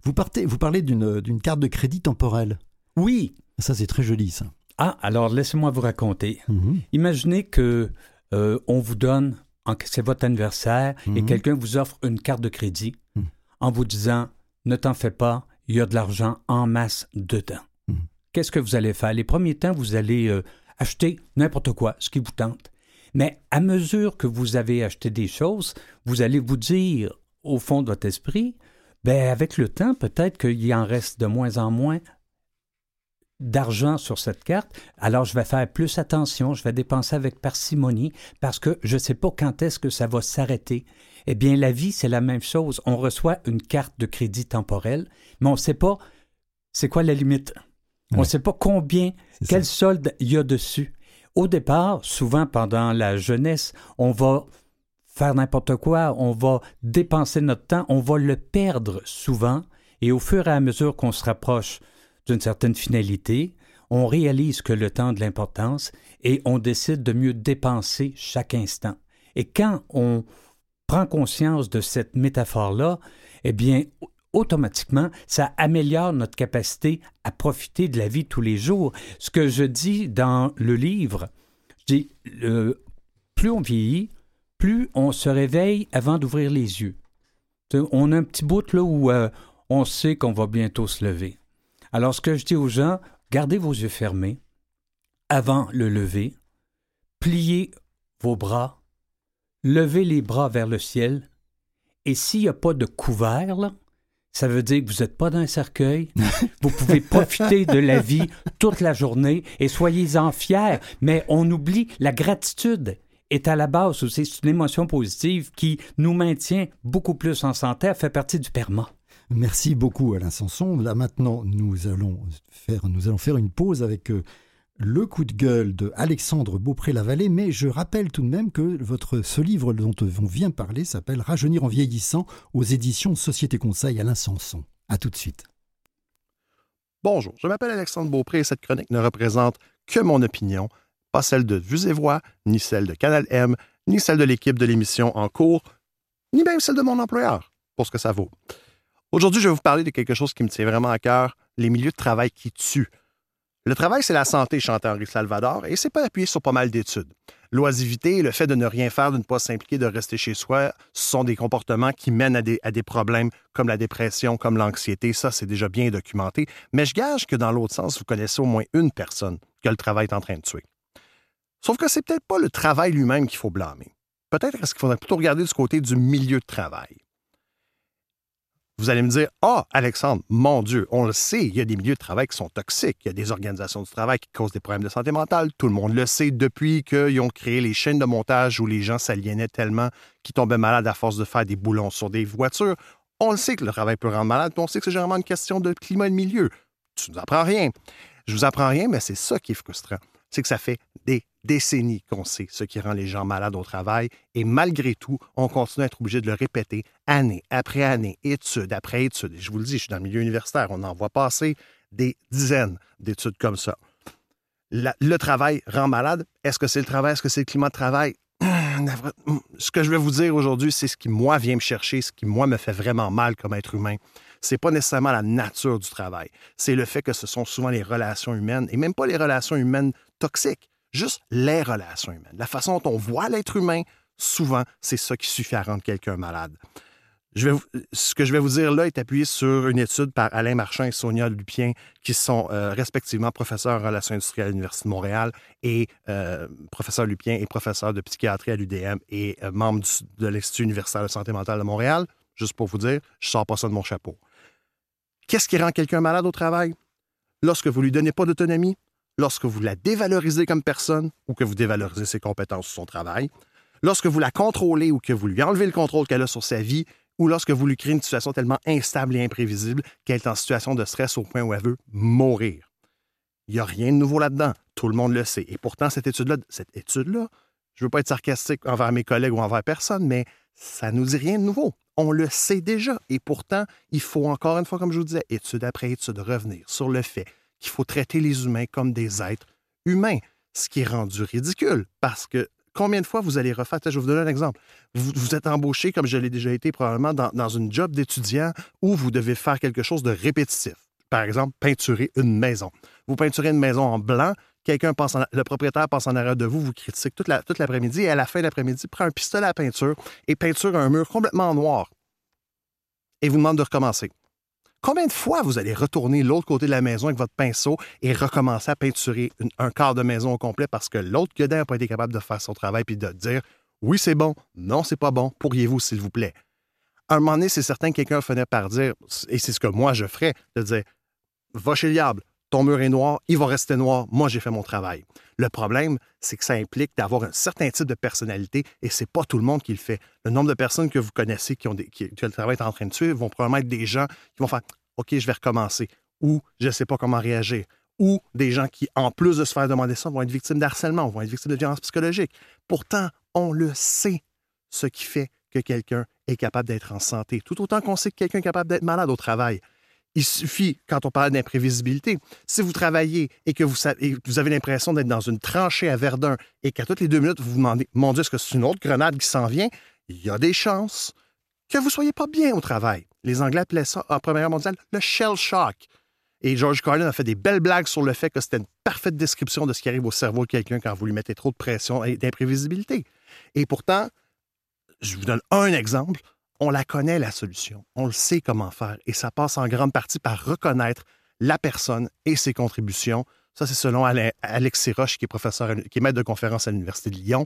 Vous, partez, vous parlez d'une, d'une carte de crédit temporelle. Oui. Ça, c'est très joli, ça. Ah, alors, laissez-moi vous raconter. Mm-hmm. Imaginez que euh, on vous donne, en, c'est votre anniversaire, mm-hmm. et quelqu'un vous offre une carte de crédit mm-hmm. en vous disant, ne t'en fais pas, il y a de l'argent en masse dedans. Mm-hmm. Qu'est-ce que vous allez faire? Les premiers temps, vous allez euh, acheter n'importe quoi, ce qui vous tente. Mais à mesure que vous avez acheté des choses, vous allez vous dire, au fond de votre esprit, ben, avec le temps, peut-être qu'il en reste de moins en moins d'argent sur cette carte, alors je vais faire plus attention, je vais dépenser avec parcimonie parce que je ne sais pas quand est-ce que ça va s'arrêter. Eh bien, la vie, c'est la même chose. On reçoit une carte de crédit temporelle, mais on ne sait pas c'est quoi la limite. Ouais. On ne sait pas combien, c'est quel ça. Solde il y a dessus. Au départ, souvent pendant la jeunesse, on va faire n'importe quoi, on va dépenser notre temps, on va le perdre souvent, et au fur et à mesure qu'on se rapproche d'une certaine finalité, on réalise que le temps a de l'importance et on décide de mieux dépenser chaque instant. Et quand on prend conscience de cette métaphore-là, eh bien, automatiquement, ça améliore notre capacité à profiter de la vie tous les jours. Ce que je dis dans le livre, je dis, le, plus on vieillit, plus on se réveille avant d'ouvrir les yeux. On a un petit bout là où euh, on sait qu'on va bientôt se lever. Alors, ce que je dis aux gens, gardez vos yeux fermés avant le lever, pliez vos bras, levez les bras vers le ciel, et s'il n'y a pas de couvert, là, ça veut dire que vous n'êtes pas dans un cercueil. Vous pouvez profiter de la vie toute la journée et soyez-en fiers. Mais on oublie, la gratitude est à la base aussi. C'est une émotion positive qui nous maintient beaucoup plus en santé. Elle fait partie du PERMA. Merci beaucoup, Alain Samson. Là, maintenant, nous allons faire, nous allons faire une pause avec euh, le coup de gueule de Alexandre Beaupré-Lavallée. Mais je rappelle tout de même que votre, ce livre dont on vient parler s'appelle « Rajeunir en vieillissant » aux éditions Société Conseil Alain Samson. À tout de suite. Bonjour, je m'appelle Alexandre Beaupré et cette chronique ne représente que mon opinion, pas celle de Vues et Voix, ni celle de Canal M, ni celle de l'équipe de l'émission en cours, ni même celle de mon employeur, pour ce que ça vaut. Aujourd'hui, je vais vous parler de quelque chose qui me tient vraiment à cœur, les milieux de travail qui tuent. Le travail, c'est la santé, chantait Henri Salvador, et c'est pas appuyé sur pas mal d'études. L'oisiveté et le fait de ne rien faire, de ne pas s'impliquer, de rester chez soi, ce sont des comportements qui mènent à des, à des problèmes comme la dépression, comme l'anxiété. Ça, c'est déjà bien documenté. Mais je gage que dans l'autre sens, vous connaissez au moins une personne que le travail est en train de tuer. Sauf que c'est peut-être pas le travail lui-même qu'il faut blâmer. Peut-être est-ce qu'il faudrait plutôt regarder du côté du milieu de travail. Vous allez me dire, « Ah, Alexandre, mon Dieu, on le sait, il y a des milieux de travail qui sont toxiques, il y a des organisations du travail qui causent des problèmes de santé mentale, tout le monde le sait depuis qu'ils ont créé les chaînes de montage où les gens s'aliénaient tellement qu'ils tombaient malades à force de faire des boulons sur des voitures. On le sait que le travail peut rendre malade, puis on sait que c'est généralement une question de climat et de milieu. Tu ne nous apprends rien. Je ne vous apprends rien, mais c'est ça qui est frustrant. C'est que ça fait des décennies qu'on sait ce qui rend les gens malades au travail et malgré tout, on continue à être obligé de le répéter année après année, étude après étude. Et je vous le dis, je suis dans le milieu universitaire, on en voit passer des dizaines d'études comme ça. La, le travail rend malade. Est-ce que c'est le travail? Est-ce que c'est le climat de travail? Ce que je vais vous dire aujourd'hui, c'est ce qui, moi, vient me chercher, ce qui, moi, me fait vraiment mal comme être humain. C'est pas nécessairement la nature du travail. C'est le fait que ce sont souvent les relations humaines, et même pas les relations humaines toxiques, juste les relations humaines. La façon dont on voit l'être humain, souvent, c'est ça qui suffit à rendre quelqu'un malade. Je vais vous, ce que je vais vous dire là est appuyé sur une étude par Alain Marchand et Sonia Lupien, qui sont euh, respectivement professeurs en relations industrielles à l'Université de Montréal et euh, professeur Lupien et professeur de psychiatrie à l'U D M et euh, membre du, de l'Institut universitaire de santé mentale de Montréal. Juste pour vous dire, je ne sors pas ça de mon chapeau. Qu'est-ce qui rend quelqu'un malade au travail? Lorsque vous ne lui donnez pas d'autonomie, lorsque vous la dévalorisez comme personne ou que vous dévalorisez ses compétences sur son travail, lorsque vous la contrôlez ou que vous lui enlevez le contrôle qu'elle a sur sa vie ou lorsque vous lui créez une situation tellement instable et imprévisible qu'elle est en situation de stress au point où elle veut mourir. Il n'y a rien de nouveau là-dedans. Tout le monde le sait. Et pourtant, cette étude-là, cette étude-là, je ne veux pas être sarcastique envers mes collègues ou envers personne, mais ça ne nous dit rien de nouveau. On le sait déjà et pourtant, il faut encore une fois, comme je vous disais, étude après étude, revenir sur le fait qu'il faut traiter les humains comme des êtres humains, ce qui est rendu ridicule parce que combien de fois vous allez refaire, je vais vous donner un exemple, vous, vous êtes embauché comme je l'ai déjà été probablement dans, dans une job d'étudiant où vous devez faire quelque chose de répétitif. Par exemple, peinturer une maison. Vous peinturez une maison en blanc, quelqu'un passe en, le propriétaire passe en arrière de vous, vous critique toute, la, toute l'après-midi et à la fin de l'après-midi, prend un pistolet à peinture et peinture un mur complètement noir et vous demande de recommencer. Combien de fois vous allez retourner l'autre côté de la maison avec votre pinceau et recommencer à peinturer une, un quart de maison au complet parce que l'autre gueudin n'a pas été capable de faire son travail puis de dire « Oui, c'est bon. Non, c'est pas bon. Pourriez-vous, s'il vous plaît? » À un moment donné, c'est certain que quelqu'un finit par dire, et c'est ce que moi je ferais, de dire « Va chez le diable. Ton mur est noir. Il va rester noir. Moi, j'ai fait mon travail. » Le problème, c'est que ça implique d'avoir un certain type de personnalité et c'est pas tout le monde qui le fait. Le nombre de personnes que vous connaissez qui ont des, qui, que le travail est en train de tuer vont probablement être des gens qui vont faire « OK, je vais recommencer » ou « Je ne sais pas comment réagir » ou des gens qui, en plus de se faire demander ça, vont être victimes d'harcèlement, vont être victimes de violences psychologiques. Pourtant, on le sait. ce qui fait que quelqu'un est capable d'être en santé. Tout autant qu'on sait que quelqu'un est capable d'être malade au travail. Il suffit, quand on parle d'imprévisibilité, si vous travaillez et que vous, savez, vous avez l'impression d'être dans une tranchée à Verdun et qu'à toutes les deux minutes, vous vous demandez « Mon Dieu, est-ce que c'est une autre grenade qui s'en vient? » Il y a des chances que vous ne soyez pas bien au travail. Les Anglais appelaient ça, en Première Guerre mondiale, le « shell shock ». Et George Carlin a fait des belles blagues sur le fait que c'était une parfaite description de ce qui arrive au cerveau de quelqu'un quand vous lui mettez trop de pression et d'imprévisibilité. Et pourtant, je vous donne un exemple, on la connaît la solution, on le sait comment faire et ça passe en grande partie par reconnaître la personne et ses contributions. Ça, c'est selon Alain, Alex Siroche, qui est professeur, qui est maître de conférence à l'Université de Lyon.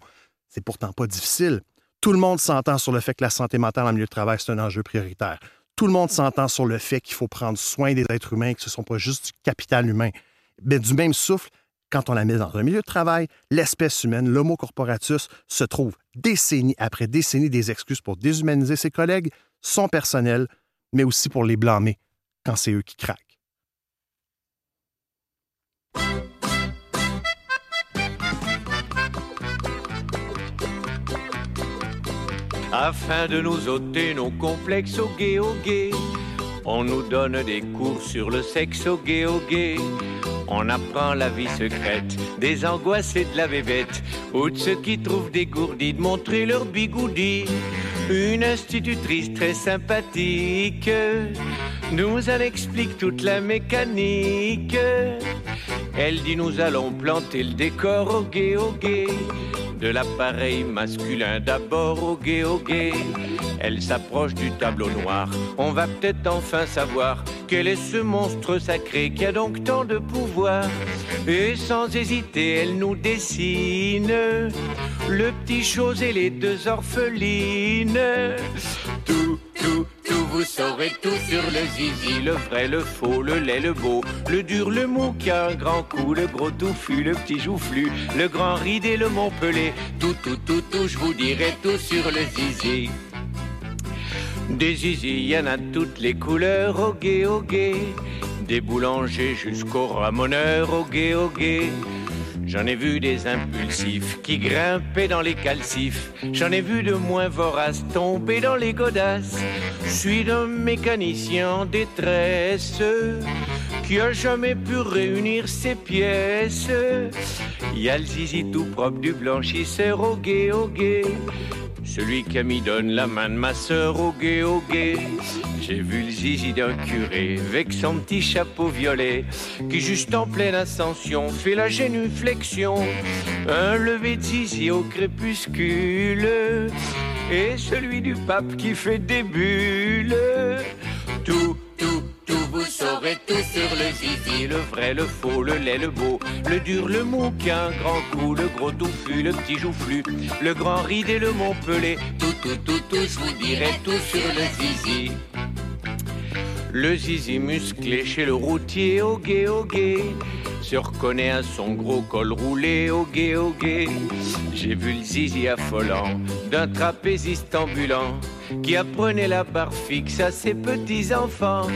C'est pourtant pas difficile. Tout le monde s'entend sur le fait que la santé mentale en milieu de travail, c'est un enjeu prioritaire. Tout le monde s'entend sur le fait qu'il faut prendre soin des êtres humains, que ce ne sont pas juste du capital humain. Mais du même souffle, quand on la met dans un milieu de travail, l'espèce humaine, l'homo corporatus, se trouve décennie après décennie des excuses pour déshumaniser ses collègues, son personnel, mais aussi pour les blâmer quand c'est eux qui craquent. Afin de nous ôter nos complexes au gué au gué, on nous donne des cours sur le sexe au gué au gué. On apprend la vie secrète des angoisses et de la bébête, ou de ceux qui trouvent des gourdis de montrer leur bigoudis. Une institutrice très sympathique nous en explique toute la mécanique. Elle dit nous allons planter le décor au gué au gué, de l'appareil masculin d'abord au gué au gué. Elle s'approche du tableau noir, on va peut-être enfin savoir quel est ce monstre sacré qui a donc tant de pouvoir. Et sans hésiter elle nous dessine le petit chose et les deux orphelines. Tout, tout, tout, vous saurez tout sur le zizi, le vrai, le faux, le laid, le beau, le dur, le mou, qui a un grand coup, le gros touffu, le petit joufflu, le grand ridé, le Montpelé. Tout, tout, tout, tout, je vous dirai tout sur le zizi. Des zizi, y en a toutes les couleurs, au gué, au gué, des boulangers jusqu'au ramoneur, au gué, au gué. J'en ai vu des impulsifs qui grimpaient dans les calcifs, j'en ai vu de moins voraces tomber dans les godasses. Je suis d'un mécanicien en détresse qui a jamais pu réunir ses pièces. Y a le zizi tout propre du blanchisseur, au gué, au gué, celui qui m'y donne la main de ma sœur, au gué, au gué. J'ai vu le zizi d'un curé avec son petit chapeau violet qui juste en pleine ascension fait la génuflexion. Un lever de zizi au crépuscule et celui du pape qui fait des bulles. Tout, tout, tout, vous saurez tout sur le zizi, le vrai, le faux, le laid, le beau, le dur, le mou, qui a un grand coup, le gros touffu, le petit joufflu, le grand ridé, le Montpelé. Tout, tout, tout, tout, je vous dirai tout sur le zizi. Le zizi musclé chez le routier, au gué, au gué, se reconnaît à son gros col roulé, au gué, au gué. J'ai vu le zizi affolant d'un trapéziste ambulant qui apprenait la barre fixe à ses petits-enfants.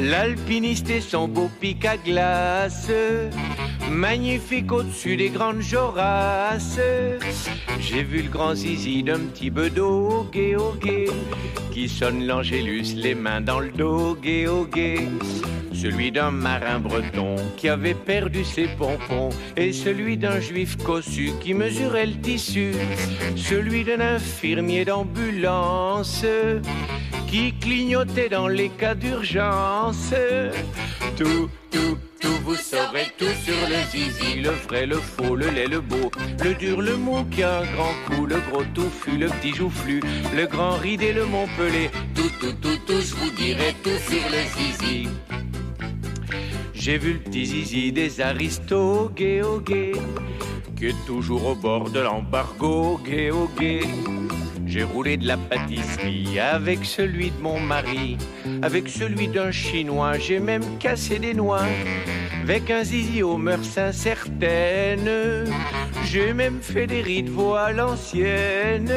L'alpiniste et son beau pic à glace, magnifique au-dessus des grandes jorasses. J'ai vu le grand zizi d'un petit bedeau, au gué, au gué, qui sonne l'angélus, les mains dans le dos, au gué, au gué. Celui d'un marin breton qui avait perdu ses pompons, et celui d'un juif cossu qui mesurait le tissu, celui d'un infirmier d'ambulance qui clignotait dans les cas d'urgence. Tout, tout, tout, vous saurez tout sur le zizi, le vrai, le faux, le laid, le beau, le dur, le mou, qui a un grand coup, le gros touffu, le petit joufflu, le grand ridé, le Montpelé. Tout, tout, tout, tout, je vous dirai tout sur le zizi. J'ai vu le petit zizi des aristos, au gué, au gué, qui est toujours au bord de l'embargo, au gué, au gué. J'ai roulé de la pâtisserie avec celui de mon mari, avec celui d'un chinois, j'ai même cassé des noix. Avec un zizi aux mœurs incertaines, j'ai même fait des riz de veau à l'ancienne.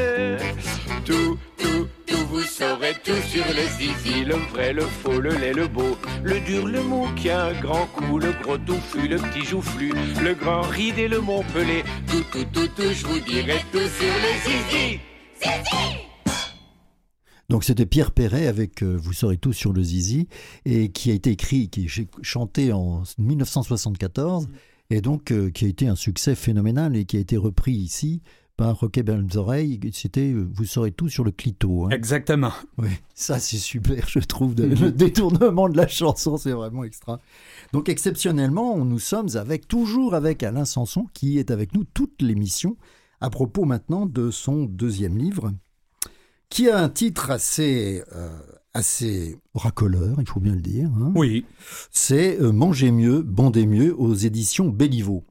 Tout, tout, tout, vous saurez tout sur le zizi, le vrai, le faux, le laid, le beau, le dur, le mou, qui a un grand coup, le gros touffu, le petit joufflu, le grand ridé, le Montpelé. Tout, tout, tout, tout, je vous dirai tout sur le zizi. zizi! Donc c'était Pierre Perret avec euh, Vous saurez tout sur le zizi, et qui a été écrit, qui est chanté en mille neuf cent soixante-quatorze, et donc euh, qui a été un succès phénoménal et qui a été repris ici par Roquet Belles Oreilles. C'était euh, Vous saurez tout sur le clito. Hein. Exactement. Oui, ça c'est super, je trouve. De, le détournement de la chanson, c'est vraiment extra. Donc exceptionnellement, nous sommes avec toujours avec Alain Samson, qui est avec nous toute l'émission, à propos maintenant de son deuxième livre, qui a un titre assez, euh, assez racoleur, il faut bien le dire. Hein. Oui. C'est euh, « Manger mieux, bandez mieux » aux éditions Béliveau.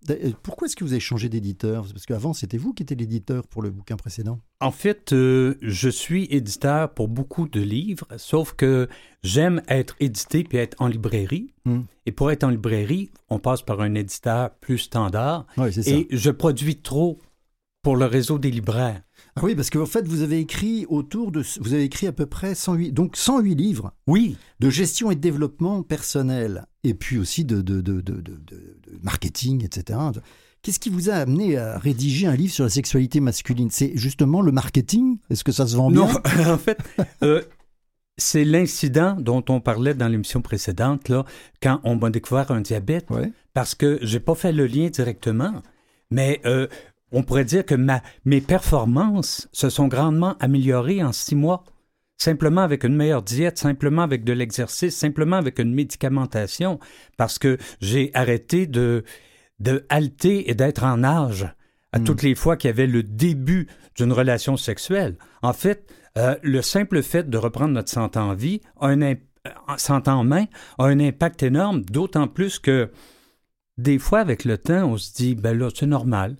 Pourquoi est-ce que vous avez changé d'éditeur? Parce qu'avant, c'était vous qui étiez l'éditeur pour le bouquin précédent. En fait, euh, je suis éditeur pour beaucoup de livres, sauf que j'aime être édité puis être en librairie. Hum. Et pour être en librairie, on passe par un éditeur plus standard. Oui, c'est ça. Et je produis trop pour le réseau des libraires. Ah oui, parce qu'en fait, vous avez écrit autour de... Vous avez écrit à peu près cent huit, donc cent huit livres. Oui. De gestion et de développement personnel, et puis aussi de, de, de, de, de, de marketing, et cetera. Qu'est-ce qui vous a amené à rédiger un livre sur la sexualité masculine? C'est justement le marketing? Est-ce que ça se vend bien? Non, en fait, euh, c'est l'incident dont on parlait dans l'émission précédente, là, quand on m'a découvert un diabète, ouais. Parce que je n'ai pas fait le lien directement, mais... Euh, on pourrait dire que ma, mes performances se sont grandement améliorées en six mois, simplement avec une meilleure diète, simplement avec de l'exercice, simplement avec une médicamentation, parce que j'ai arrêté de, de halter et d'être en nage à mmh. toutes les fois qu'il y avait le début d'une relation sexuelle. En fait, euh, le simple fait de reprendre notre santé en vie, un imp- santé en main, a un impact énorme, d'autant plus que des fois, avec le temps, on se dit « ben là, c'est normal ».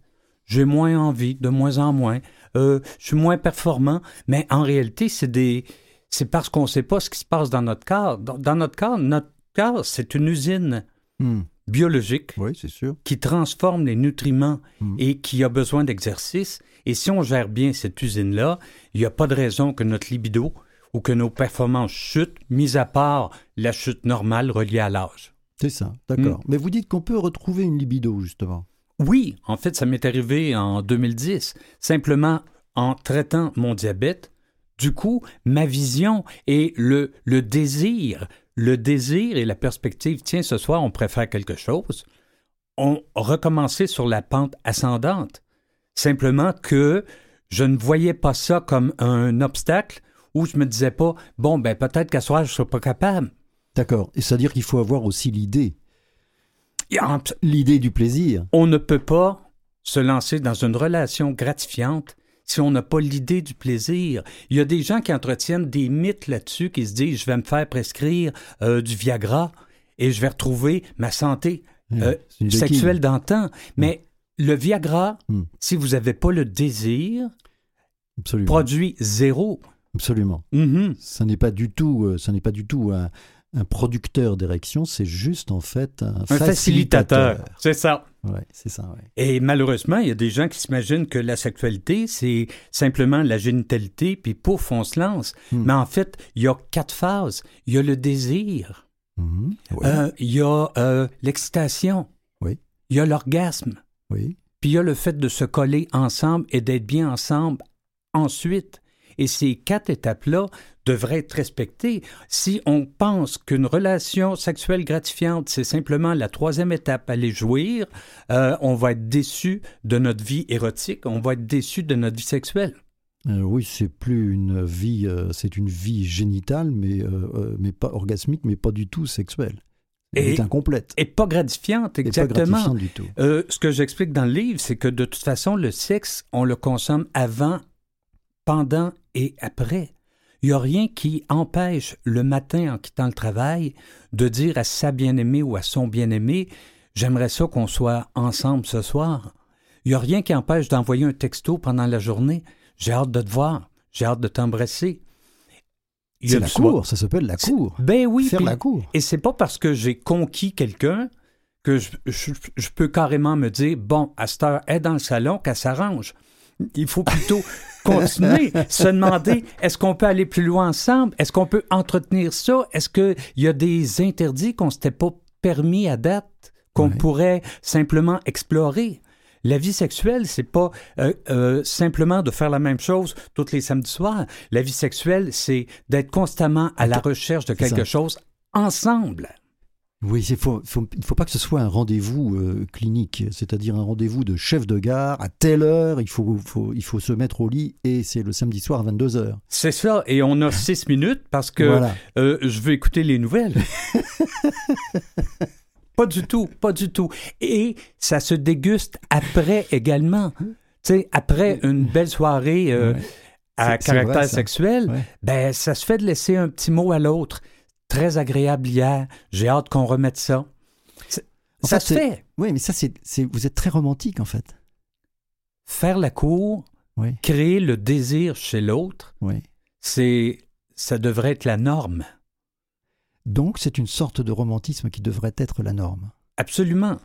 J'ai moins envie, de moins en moins. Euh, je suis moins performant. Mais en réalité, c'est, des... c'est parce qu'on ne sait pas ce qui se passe dans notre corps. Dans, dans notre corps, notre corps, c'est une usine mmh. biologique, oui, c'est sûr, qui transforme les nutriments mmh. et qui a besoin d'exercice. Et si on gère bien cette usine-là, il n'y a pas de raison que notre libido ou que nos performances chutent, mis à part la chute normale reliée à l'âge. C'est ça, d'accord. Mmh. Mais vous dites qu'on peut retrouver une libido, justement. Oui, en fait, ça m'est arrivé en deux mille dix, simplement en traitant mon diabète. Du coup, ma vision et le, le désir, le désir et la perspective, tiens, ce soir, on préfère quelque chose, ont recommencé sur la pente ascendante. Simplement que je ne voyais pas ça comme un obstacle où je me disais pas, bon, ben peut-être qu'à soir, je ne serai pas capable. D'accord, et c'est-à-dire qu'il faut avoir aussi l'idée. L'idée du plaisir. On ne peut pas se lancer dans une relation gratifiante si on n'a pas l'idée du plaisir. Il y a des gens qui entretiennent des mythes là-dessus, qui se disent « je vais me faire prescrire euh, du Viagra et je vais retrouver ma santé euh, mmh. sexuelle qui... d'antan ». Mais mmh. le Viagra, mmh. si vous n'avez pas le désir, absolument. Produit zéro. Absolument. Mmh. Ça n'est pas du tout... Euh, ça n'est pas du tout euh, un producteur d'érection, c'est juste en fait un, un facilitateur. facilitateur. C'est ça. Ouais, c'est ça. Ouais. Et malheureusement, il y a des gens qui s'imaginent que la sexualité, c'est simplement la génitalité, puis pouf, on se lance. Mmh. Mais en fait, il y a quatre phases. Il y a le désir. Mmh. Ouais. Euh, il y a euh, l'excitation. Oui. Il y a l'orgasme. Oui. Puis il y a le fait de se coller ensemble et d'être bien ensemble ensuite. Et ces quatre étapes-là devraient être respectées. Si on pense qu'une relation sexuelle gratifiante, c'est simplement la troisième étape, aller jouir, euh, on va être déçu de notre vie érotique, on va être déçu de notre vie sexuelle. Euh, oui, c'est plus une vie, euh, c'est une vie génitale, mais, euh, mais pas orgasmique, mais pas du tout sexuelle. Elle et, est incomplète. Et pas gratifiante, exactement. Et pas gratifiante du tout. Euh, ce que j'explique dans le livre, c'est que de toute façon, le sexe, on le consomme avant, pendant et après. Il n'y a rien qui empêche le matin, en quittant le travail, de dire à sa bien-aimée ou à son bien-aimé « j'aimerais ça qu'on soit ensemble ce soir ». Il n'y a rien qui empêche d'envoyer un texto pendant la journée « j'ai hâte de te voir, j'ai hâte de t'embrasser ». C'est la soit... cour, ça s'appelle la c'est... cour. Ben oui. Faire pis... la cour. Et c'est pas parce que j'ai conquis quelqu'un que je, je, je peux carrément me dire « bon, à cette heure, elle est dans le salon, qu'elle s'arrange ». Il faut plutôt continuer, se demander, est-ce qu'on peut aller plus loin ensemble? Est-ce qu'on peut entretenir ça? Est-ce qu'il y a des interdits qu'on ne s'était pas permis à date, qu'on ouais. pourrait simplement explorer? La vie sexuelle, c'est pas euh, euh, simplement de faire la même chose tous les samedis soirs. La vie sexuelle, c'est d'être constamment à la recherche de quelque chose ensemble. Oui, il ne faut, faut, faut pas que ce soit un rendez-vous euh, clinique, c'est-à-dire un rendez-vous de chef de gare à telle heure, il faut, faut, il faut se mettre au lit et c'est le samedi soir à vingt-deux heures. C'est ça, et on a six minutes parce que voilà. euh, je veux écouter les nouvelles. Pas du tout, pas du tout. Et ça se déguste après également. Tu sais, après une belle soirée euh, ouais. à c'est, caractère c'est vrai, sexuel, ouais. ben, ça se fait de laisser un petit mot à l'autre. Très agréable hier, j'ai hâte qu'on remette ça. Ça, ça fait, se fait. Oui, mais ça, c'est, c'est, vous êtes très romantique, en fait. Faire la cour, oui. créer le désir chez l'autre, oui. c'est, ça devrait être la norme. Donc, c'est une sorte de romantisme qui devrait être la norme. Absolument.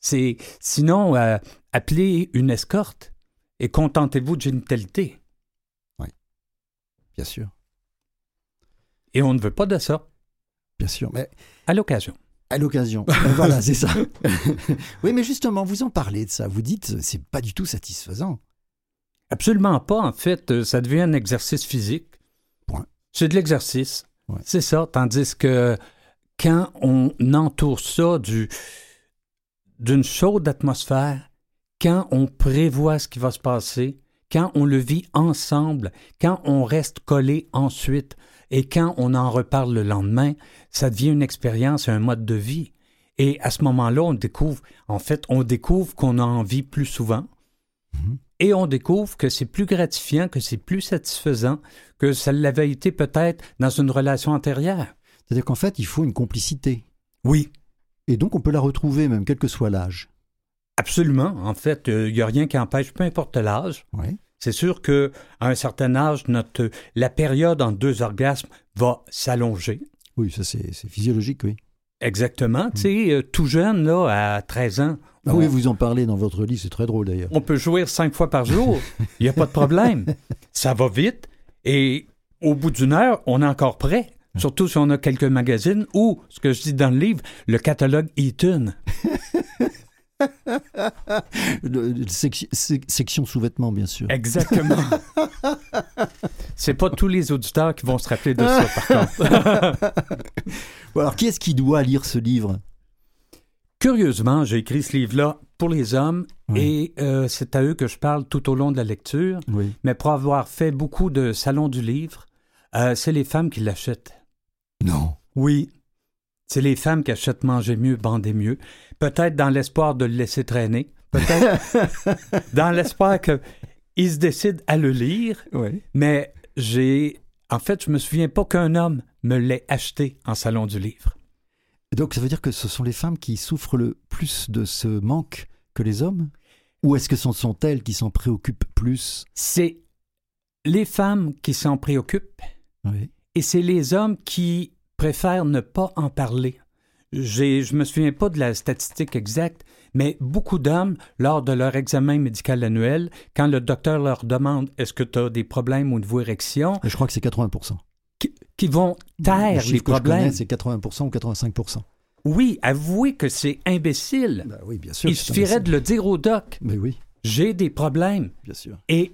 C'est, sinon, euh, appelez une escorte et contentez-vous de génitalité. Oui, bien sûr. Et on ne veut pas de ça. Bien sûr, mais... À l'occasion. À l'occasion, voilà, c'est ça. Oui, mais justement, vous en parlez de ça. Vous dites, c'est pas du tout satisfaisant. Absolument pas, en fait. Ça devient un exercice physique. Point. C'est de l'exercice. Ouais. C'est ça. Tandis que quand on entoure ça du, d'une chaude atmosphère, quand on prévoit ce qui va se passer, quand on le vit ensemble, quand on reste collé ensuite... Et quand on en reparle le lendemain, ça devient une expérience, un mode de vie. Et à ce moment-là, on découvre, en fait, on découvre qu'on a envie plus souvent. Mm-hmm. Et on découvre que c'est plus gratifiant, que c'est plus satisfaisant, que ça l'avait été peut-être dans une relation antérieure. C'est-à-dire qu'en fait, il faut une complicité. Oui. Et donc, on peut la retrouver, même, quel que soit l'âge. Absolument. En fait, il euh, n'y a rien qui empêche, peu importe l'âge. Oui. C'est sûr qu'à un certain âge, notre, la période en deux orgasmes va s'allonger. Oui, ça c'est, c'est physiologique, oui. Exactement. Mmh. Tu sais, tout jeune, là, à treize ans... Ah oui, on, vous en parlez dans votre livre, c'est très drôle d'ailleurs. On peut jouir cinq fois par jour, il n'y a pas de problème. Ça va vite et au bout d'une heure, on est encore prêt. Surtout si on a quelques magazines ou, ce que je dis dans le livre, le catalogue Eaton. Le, le sec, sec, section sous-vêtements, bien sûr. Exactement. C'est pas tous les auditeurs qui vont se rappeler de ça, par contre. Bon, alors, qui est-ce qui doit lire ce livre? Curieusement, j'ai écrit ce livre-là pour les hommes oui. et euh, c'est à eux que je parle tout au long de la lecture. Oui. Mais pour avoir fait beaucoup de salons du livre, euh, c'est les femmes qui l'achètent. Non. Oui. C'est les femmes qui achètent Manger mieux, bandez mieux. Peut-être dans l'espoir de le laisser traîner. Peut-être dans l'espoir qu'ils se décident à le lire. Oui. Mais j'ai... En fait, je ne me souviens pas qu'un homme me l'ait acheté en salon du livre. Donc, ça veut dire que ce sont les femmes qui souffrent le plus de ce manque que les hommes? Ou est-ce que ce sont elles qui s'en préoccupent plus? C'est les femmes qui s'en préoccupent. Oui. Et c'est les hommes qui... préfère ne pas en parler. J'ai, je ne me souviens pas de la statistique exacte, mais beaucoup d'hommes, lors de leur examen médical annuel, quand le docteur leur demande « Est-ce que tu as des problèmes au niveau érection ?» Je crois que c'est quatre-vingts pour cent. Qui, qui vont taire le les problèmes. Connais, c'est quatre-vingts pour cent ou quatre-vingt-cinq pour cent. Oui, avouez que c'est imbécile. Ben oui, bien sûr. Il suffirait imbécile. De le dire au doc. Mais oui. J'ai des problèmes. Bien sûr. Et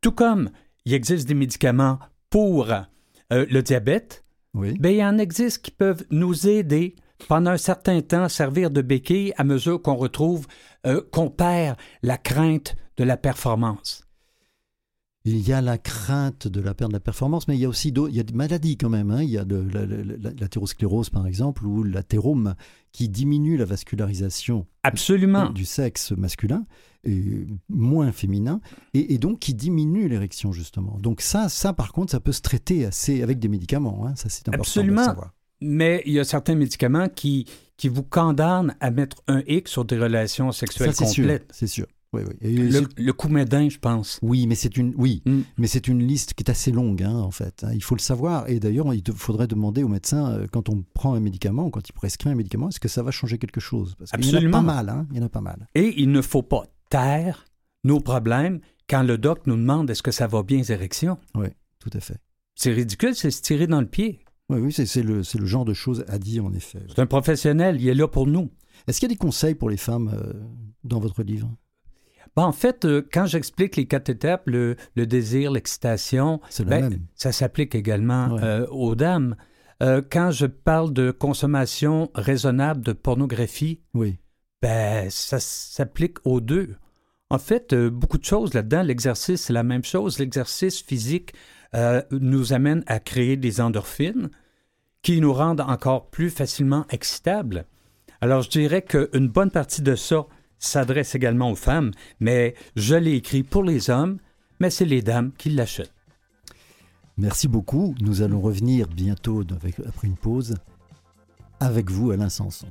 tout comme il existe des médicaments pour euh, le diabète, oui. Bien, il en existe qui peuvent nous aider pendant un certain temps, servir de béquille à mesure qu'on retrouve, euh, qu'on perd la crainte de la performance. Il y a la crainte de la perte de la performance, mais il y a aussi d'autres, il y a des maladies quand même. Hein. Il y a de, la, la, la, l'athérosclérose, par exemple, ou l'athérome qui diminue la vascularisation Absolument. Du sexe masculin, et moins féminin, et, et donc qui diminue l'érection, justement. Donc ça, ça, par contre, ça peut se traiter assez, avec des médicaments. Hein. Ça, c'est important Absolument. De le savoir. Mais il y a certains médicaments qui, qui vous condamnent à mettre un hic sur des relations sexuelles ça, c'est complètes. Sûr, c'est sûr. Oui, oui. Et le, le Coumédin, je pense. Oui, mais c'est une, oui, mm. mais c'est une liste qui est assez longue, hein, en fait. Il faut le savoir. Et d'ailleurs, il faudrait demander au médecin, quand on prend un médicament, quand il prescrit un médicament, est-ce que ça va changer quelque chose? Parce Absolument. qu'il y en a pas mal, hein. Il y en a pas mal. Et il ne faut pas taire nos problèmes quand le doc nous demande est-ce que ça va bien, les érections? Oui, tout à fait. C'est ridicule, c'est se tirer dans le pied. Oui, oui, c'est, c'est, le, c'est le genre de choses à dire, en effet. C'est un professionnel, il est là pour nous. Est-ce qu'il y a des conseils pour les femmes euh, dans votre livre? Bon, en fait, euh, quand j'explique les quatre étapes, le, le désir, l'excitation, c'est le ben, même. Ça s'applique également ouais. euh, aux dames. Euh, quand je parle de consommation raisonnable de pornographie, oui. ben, ça s'applique aux deux. En fait, euh, beaucoup de choses là-dedans. L'exercice, c'est la même chose. L'exercice physique euh, nous amène à créer des endorphines qui nous rendent encore plus facilement excitables. Alors, je dirais qu'une bonne partie de ça s'adresse également aux femmes, mais je l'ai écrit pour les hommes, mais c'est les dames qui l'achètent. Merci beaucoup. Nous allons revenir bientôt, avec, après une pause, avec vous, Alain Samson.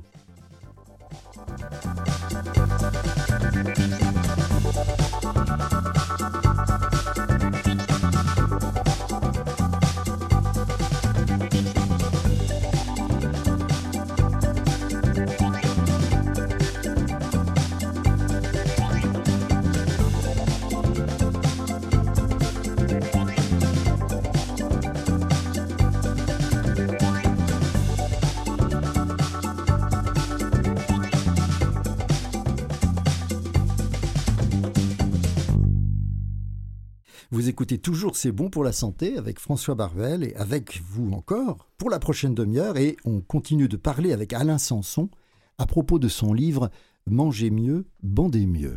Vous écoutez toujours C'est bon pour la santé avec François Barvel et avec vous encore pour la prochaine demi-heure. Et on continue de parler avec Alain Samson à propos de son livre « Manger mieux, bandez mieux ».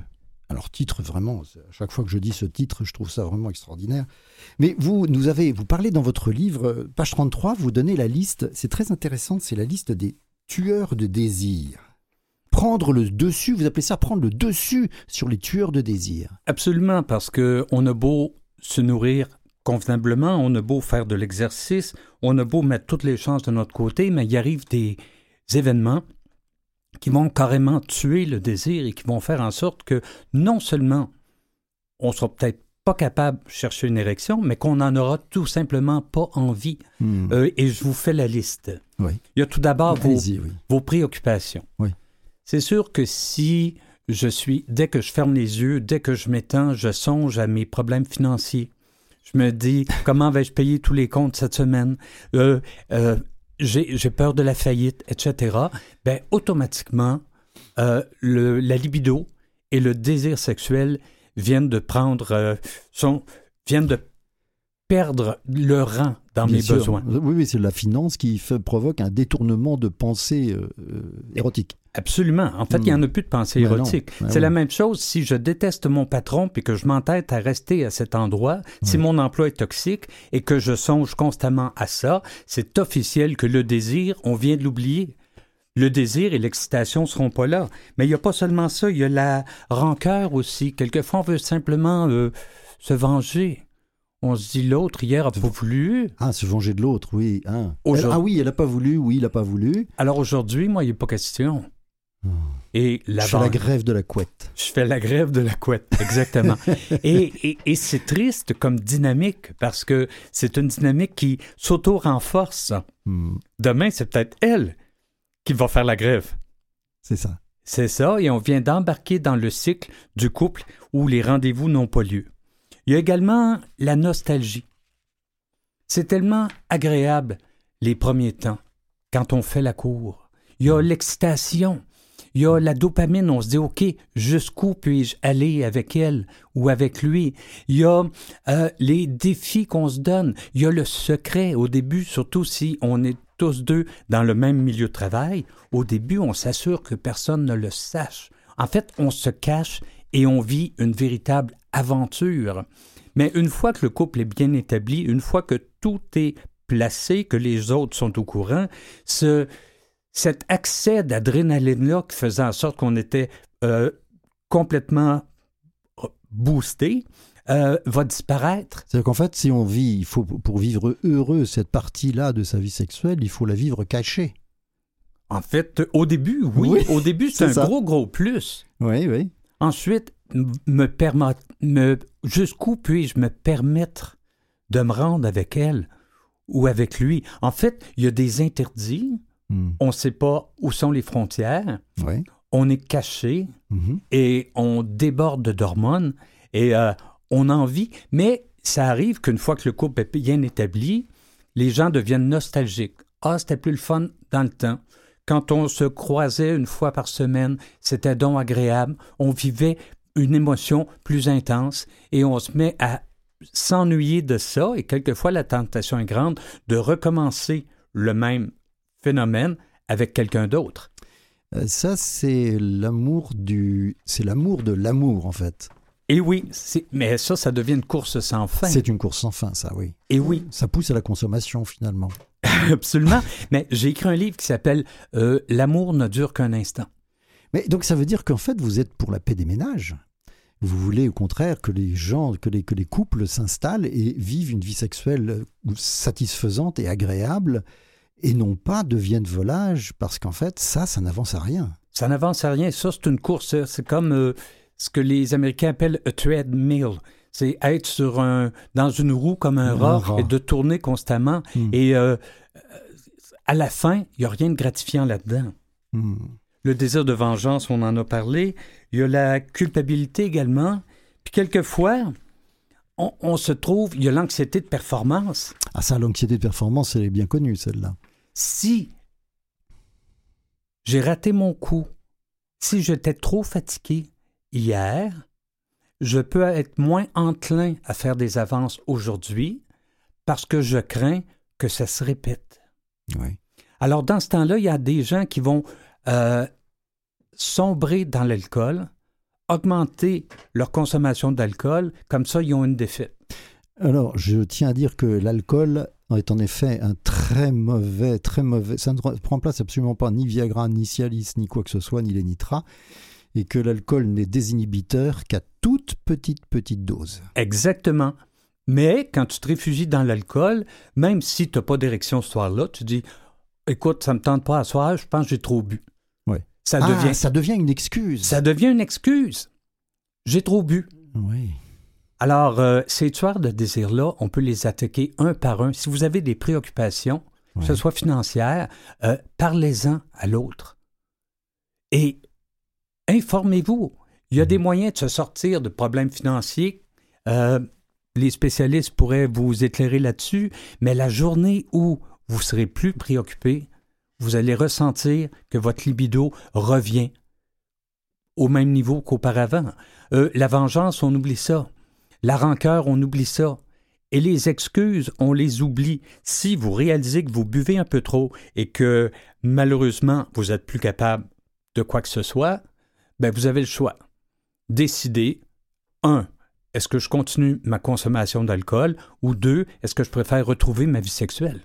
Alors titre vraiment, à chaque fois que je dis ce titre, je trouve ça vraiment extraordinaire. Mais vous, nous avez, vous parlez dans votre livre, page trente-trois, vous donnez la liste, c'est très intéressant, c'est la liste des tueurs de désir. Prendre le dessus, vous appelez ça prendre le dessus sur les tueurs de désir. Absolument, parce qu'on a beau se nourrir convenablement, on a beau faire de l'exercice, on a beau mettre toutes les chances de notre côté, mais il arrive des événements qui vont carrément tuer le désir et qui vont faire en sorte que non seulement on ne sera peut-être pas capable de chercher une érection, mais qu'on n'en aura tout simplement pas envie. Mmh. Euh, et je vous fais la liste. Oui. Il y a tout d'abord vos, oui. vos préoccupations. Oui. C'est sûr que si... Je suis, dès que je ferme les yeux, dès que je m'étends, je songe à mes problèmes financiers. Je me dis, comment vais-je payer tous les comptes cette semaine? Euh, euh, j'ai, j'ai peur de la faillite, et cetera. Bien, automatiquement, euh, le, la libido et le désir sexuel viennent de prendre, euh, sont, viennent de perdre le rang dans Bien mes sûr. besoins. Oui, mais c'est la finance qui fait, provoque un détournement de pensée euh, érotique. Absolument. En fait, mmh. il n'y en a plus de pensée ben érotique. Ben c'est oui. la même chose si je déteste mon patron et que je m'entête à rester à cet endroit, mmh. si mon emploi est toxique et que je songe constamment à ça, c'est officiel que le désir, on vient de l'oublier. Le désir et l'excitation ne seront pas là. Mais il n'y a pas seulement ça, il y a la rancœur aussi. Quelquefois, on veut simplement euh, se venger. On se dit, l'autre, hier, n'a pas voulu. Ah, se venger de l'autre, oui. Hein. Elle, ah oui, elle n'a pas voulu, oui, il n'a pas voulu. Alors aujourd'hui, moi, il n'est pas question. Hum. Et la je ban... fais la grève de la couette. Je fais la grève de la couette, exactement. et, et, et c'est triste comme dynamique, parce que c'est une dynamique qui s'auto-renforce. Hum. Demain, c'est peut-être elle qui va faire la grève. C'est ça. C'est ça, et on vient d'embarquer dans le cycle du couple où les rendez-vous n'ont pas lieu. Il y a également la nostalgie. C'est tellement agréable les premiers temps, quand on fait la cour. Il y a l'excitation, il y a la dopamine, on se dit « OK, jusqu'où puis-je aller avec elle ou avec lui ?» Il y a euh, les défis qu'on se donne, il y a le secret au début, surtout si on est tous deux dans le même milieu de travail. Au début, on s'assure que personne ne le sache. En fait, on se cache et on vit une véritable aventure. Mais une fois que le couple est bien établi, une fois que tout est placé, que les autres sont au courant, ce, cet accès d'adrénaline-là qui faisait en sorte qu'on était euh, complètement boosté, euh, va disparaître. C'est-à-dire qu'en fait, si on vit, il faut, pour vivre heureux cette partie-là de sa vie sexuelle, il faut la vivre cachée. En fait, au début, oui. oui au début, c'est, c'est un ça. gros, gros plus. Oui, oui. Ensuite, me perma- me, jusqu'où puis-je me permettre de me rendre avec elle ou avec lui? En fait, il y a des interdits, mmh. on ne sait pas où sont les frontières, ouais. on est caché mmh. et on déborde d'hormones et euh, on en vit. Mais ça arrive qu'une fois que le couple est bien établi, les gens deviennent nostalgiques. Ah, c'était plus le fun dans le temps. Quand on se croisait une fois par semaine, c'était donc agréable. On vivait une émotion plus intense et on se met à s'ennuyer de ça. Et quelquefois, la tentation est grande de recommencer le même phénomène avec quelqu'un d'autre. Ça, c'est l'amour du... c'est l'amour de l'amour, en fait. Et oui, c'est... mais ça, ça devient une course sans fin. C'est une course sans fin, ça, oui. Et oui. Ça pousse à la consommation, finalement. Absolument. Mais j'ai écrit un livre qui s'appelle euh, « L'amour ne dure qu'un instant ». Mais donc, ça veut dire qu'en fait, vous êtes pour la paix des ménages. Vous voulez, au contraire, que les gens, que les, que les couples s'installent et vivent une vie sexuelle satisfaisante et agréable, et non pas deviennent volages, parce qu'en fait, ça, ça n'avance à rien. Ça n'avance à rien. Ça, c'est une course. C'est comme euh, ce que les Américains appellent « a treadmill ». C'est être sur un, dans une roue comme un, un rat, rat et de tourner constamment. Mmh. Et euh, à la fin, il n'y a rien de gratifiant là-dedans. Mmh. Le désir de vengeance, on en a parlé. Il y a la culpabilité également. Puis quelquefois, on, on se trouve, il y a l'anxiété de performance. Ah ça, l'anxiété de performance, elle est bien connue, celle-là. Si j'ai raté mon coup, si j'étais trop fatigué hier... je peux être moins enclin à faire des avances aujourd'hui parce que je crains que ça se répète. Oui. Alors, dans ce temps-là, il y a des gens qui vont euh, sombrer dans l'alcool, augmenter leur consommation d'alcool, comme ça, ils ont une défaite. Alors, je tiens à dire que l'alcool est en effet un très mauvais, très mauvais... ça ne prend place absolument pas, ni Viagra, ni Cialis, ni quoi que ce soit, ni les nitrats. Et que l'alcool n'est désinhibiteur qu'à toute petite, petite dose. Exactement. Mais quand tu te réfugies dans l'alcool, même si tu n'as pas d'érection ce soir-là, tu dis « Écoute, ça ne me tente pas à soir, je pense que j'ai trop bu. Ouais. » Ça ah, devient... ça devient une excuse. Ça devient une excuse. J'ai trop bu. Oui. Alors, euh, ces tueurs de désir-là, on peut les attaquer un par un. Si vous avez des préoccupations, ouais. que ce soit financières, euh, parlez-en à l'autre. Et... informez-vous. Il y a des moyens de se sortir de problèmes financiers. Euh, les spécialistes pourraient vous éclairer là-dessus, mais la journée où vous serez plus préoccupé, vous allez ressentir que votre libido revient au même niveau qu'auparavant. Euh, la vengeance, on oublie ça. La rancœur, on oublie ça. Et les excuses, on les oublie. Si vous réalisez que vous buvez un peu trop et que malheureusement, vous êtes plus capable de quoi que ce soit... ben vous avez le choix. Décidez, un, est-ce que je continue ma consommation d'alcool ou deux, est-ce que je préfère retrouver ma vie sexuelle?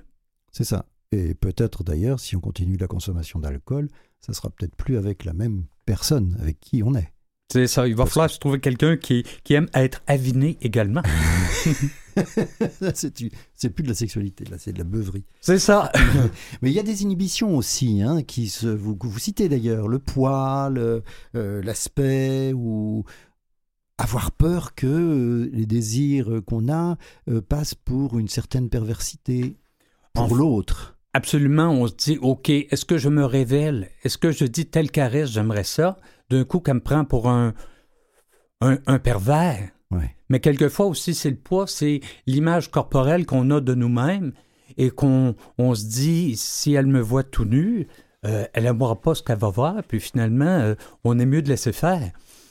C'est ça. Et peut-être d'ailleurs, si on continue la consommation d'alcool, ça sera peut-être plus avec la même personne avec qui on est. C'est ça. Il va Parce falloir que... se trouver quelqu'un qui, qui aime être aviné également. c'est, du, c'est plus de la sexualité, là, c'est de la beuverie. C'est ça. Mais il y a des inhibitions aussi, hein, qui se, vous, vous citez d'ailleurs, le poids, le, euh, l'aspect, ou avoir peur que euh, les désirs qu'on a euh, passent pour une certaine perversité pour enfin, l'autre. Absolument, on se dit, OK, est-ce que je me révèle? Est-ce que je dis telle caresse, j'aimerais ça? D'un coup, qu'elle me prend pour un, un, un pervers. Ouais. Mais quelquefois aussi, c'est le poids, c'est l'image corporelle qu'on a de nous-mêmes et qu'on on se dit, si elle me voit tout nu, euh, elle n'aimera pas ce qu'elle va voir, puis finalement, euh, on est mieux de laisser faire.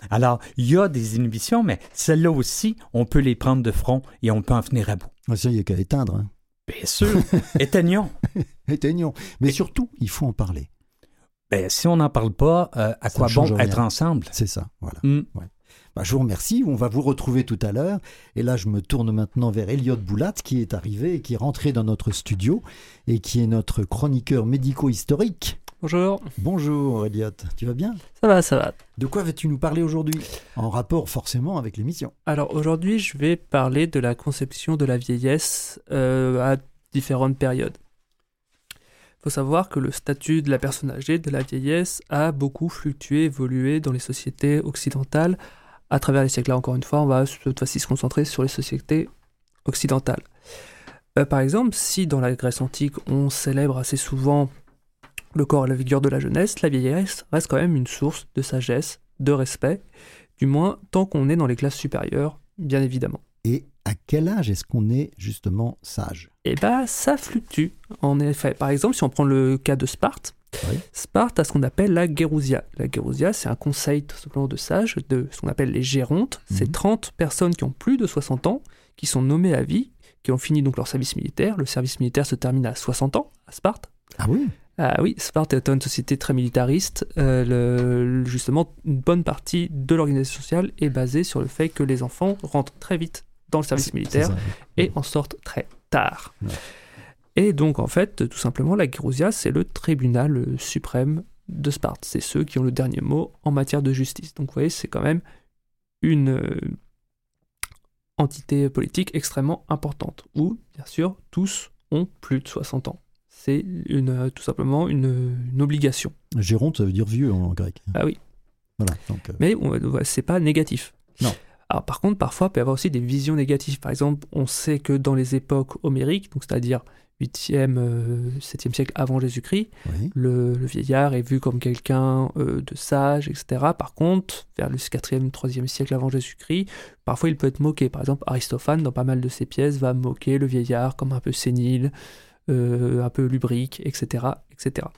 Alors, il y a des inhibitions, mais celles-là aussi, on peut les prendre de front et on peut en venir à bout. Ah, ça, il n'y a qu'à éteindre. Hein? Bien sûr, éteignons. Éteignons. Mais et... surtout, il faut en parler. Ben, si on n'en parle pas, euh, à ça quoi bon rien. Être ensemble? C'est ça, voilà. Mm. Ouais. Ben, je vous remercie, on va vous retrouver tout à l'heure. Et là, je me tourne maintenant vers Eliott Boulatte, qui est arrivé et qui est rentré dans notre studio et qui est notre chroniqueur médico-historique. Bonjour. Bonjour Eliott, tu vas bien? Ça va, ça va. De quoi vas-tu nous parler aujourd'hui? En rapport forcément avec l'émission. Alors aujourd'hui, je vais parler de la conception de la vieillesse euh, à différentes périodes. Il faut savoir que le statut de la personne âgée, de la vieillesse, a beaucoup fluctué, évolué dans les sociétés occidentales à travers les siècles. Là, encore une fois, on va cette fois-ci se concentrer sur les sociétés occidentales. Euh, par exemple, si dans la Grèce antique, on célèbre assez souvent le corps et la vigueur de la jeunesse, la vieillesse reste quand même une source de sagesse, de respect, du moins tant qu'on est dans les classes supérieures, bien évidemment. Et à quel âge est-ce qu'on est justement sage? Eh bien, ça fluctue, en effet. Par exemple, si on prend le cas de Sparte, Oui. Sparte a ce qu'on appelle la gérousia. La gérousia, c'est un conseil tout simplement de sages, de ce qu'on appelle les gérontes. Mmh. C'est trente personnes qui ont plus de soixante ans, qui sont nommées à vie, qui ont fini donc leur service militaire. Le service militaire se termine à soixante ans, à Sparte. Ah oui? Ah oui, Sparte est une société très militariste. Euh, le, justement, une bonne partie de l'organisation sociale est basée sur le fait que les enfants rentrent très vite dans le service c'est, militaire c'est et en sortent très tard. Ouais. Et donc, en fait, tout simplement, la gérousia, c'est le tribunal suprême de Sparte. C'est ceux qui ont le dernier mot en matière de justice. Donc, vous voyez, c'est quand même une euh, entité politique extrêmement importante, où, bien sûr, tous ont plus de soixante ans. C'est une, euh, tout simplement une, une obligation. Géronte, ça veut dire vieux en grec. Ah oui. Voilà, donc, euh... Mais on, c'est pas négatif. Non. Alors par contre, parfois, il peut y avoir aussi des visions négatives. Par exemple, on sait que dans les époques homériques, donc c'est-à-dire huitième, euh, septième siècle avant Jésus-Christ, oui. le, le vieillard est vu comme quelqu'un euh, de sage, et cetera. Par contre, vers le quatrième, troisième siècle avant Jésus-Christ, parfois il peut être moqué. Par exemple, Aristophane, dans pas mal de ses pièces, va moquer le vieillard comme un peu sénile, Euh, un peu lubrique, et cetera, et cetera.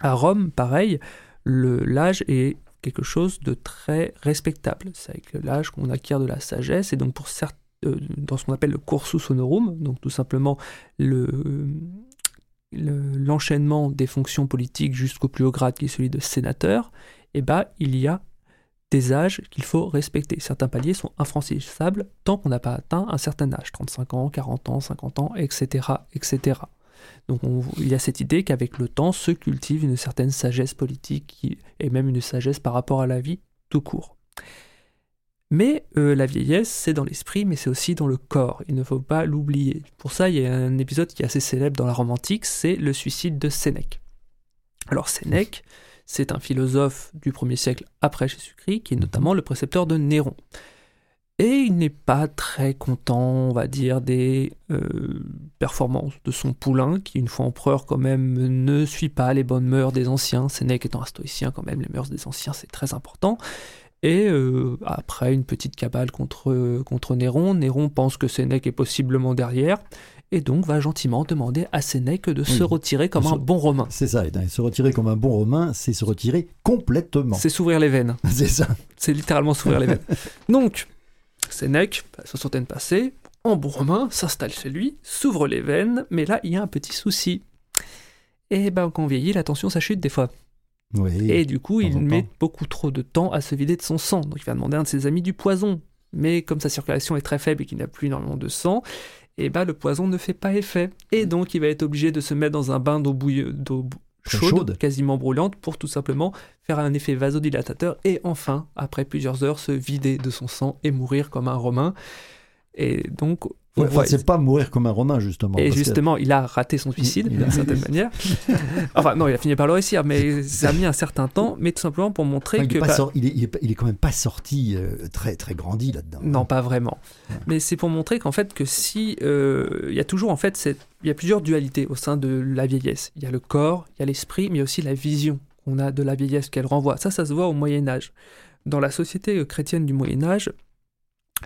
À Rome, pareil, le, l'âge est quelque chose de très respectable. C'est avec l'âge qu'on acquiert de la sagesse, et donc pour certes, euh, dans ce qu'on appelle le cursus honorum, donc tout simplement le, le, l'enchaînement des fonctions politiques jusqu'au plus haut grade, qui est celui de sénateur, eh ben, il y a des âges qu'il faut respecter. Certains paliers sont infranchissables tant qu'on n'a pas atteint un certain âge, trente-cinq ans, quarante ans, cinquante ans, et cetera, et cetera. Donc on, il y a cette idée qu'avec le temps se cultive une certaine sagesse politique qui, et même une sagesse par rapport à la vie tout court. Mais euh, la vieillesse, c'est dans l'esprit, mais c'est aussi dans le corps. Il ne faut pas l'oublier. Pour ça, il y a un épisode qui est assez célèbre dans la Rome antique, c'est le suicide de Sénèque. Alors Sénèque, c'est un philosophe du premier siècle après Jésus-Christ, qui est notamment le précepteur de Néron. Et il n'est pas très content, on va dire, des euh, performances de son poulain, qui, une fois empereur, quand même, ne suit pas les bonnes mœurs des anciens. Sénèque étant un stoïcien, quand même, les mœurs des anciens, c'est très important. Et euh, après une petite cabale contre, contre Néron, Néron pense que Sénèque est possiblement derrière, et donc va gentiment demander à Sénèque de oui. se retirer comme se... un bon Romain. C'est ça, et se retirer comme un bon Romain, c'est se retirer complètement. C'est s'ouvrir les veines. C'est ça. C'est littéralement s'ouvrir les veines. Donc, Sénèque, soixantaine passée, en bon Romain, s'installe chez lui, s'ouvre les veines, mais là, il y a un petit souci. Et ben, quand on vieillit, la tension, ça chute des fois. Oui, et du coup, il met beaucoup trop de temps à se vider de son sang. Donc, il va demander à un de ses amis du poison. Mais comme sa circulation est très faible et qu'il n'a plus énormément de sang, et eh ben, le poison ne fait pas effet. Et donc, il va être obligé de se mettre dans un bain d'eau, bouille... d'eau chaude, chaude, quasiment brûlante, pour tout simplement faire un effet vasodilatateur et enfin, après plusieurs heures, se vider de son sang et mourir comme un Romain. Et donc... Ouais, enfin, c'est pas mourir comme un Romain, justement. Et justement, que... il a raté son suicide, il, il a... d'une certaine manière. Enfin, non, il a fini par le réussir, mais ça a mis un certain temps, mais tout simplement pour montrer enfin, que... Il est, pas bah... sor... il, est, il, est, il est quand même pas sorti euh, très, très grandi là-dedans. Non, hein. Pas vraiment. Ouais. Mais c'est pour montrer qu'en fait, que si... Euh, il y a toujours, en fait, cette... il y a plusieurs dualités au sein de la vieillesse. Il y a le corps, il y a l'esprit, mais aussi la vision qu'on a de la vieillesse qu'elle renvoie. Ça, ça se voit au Moyen-Âge. Dans la société chrétienne du Moyen-Âge,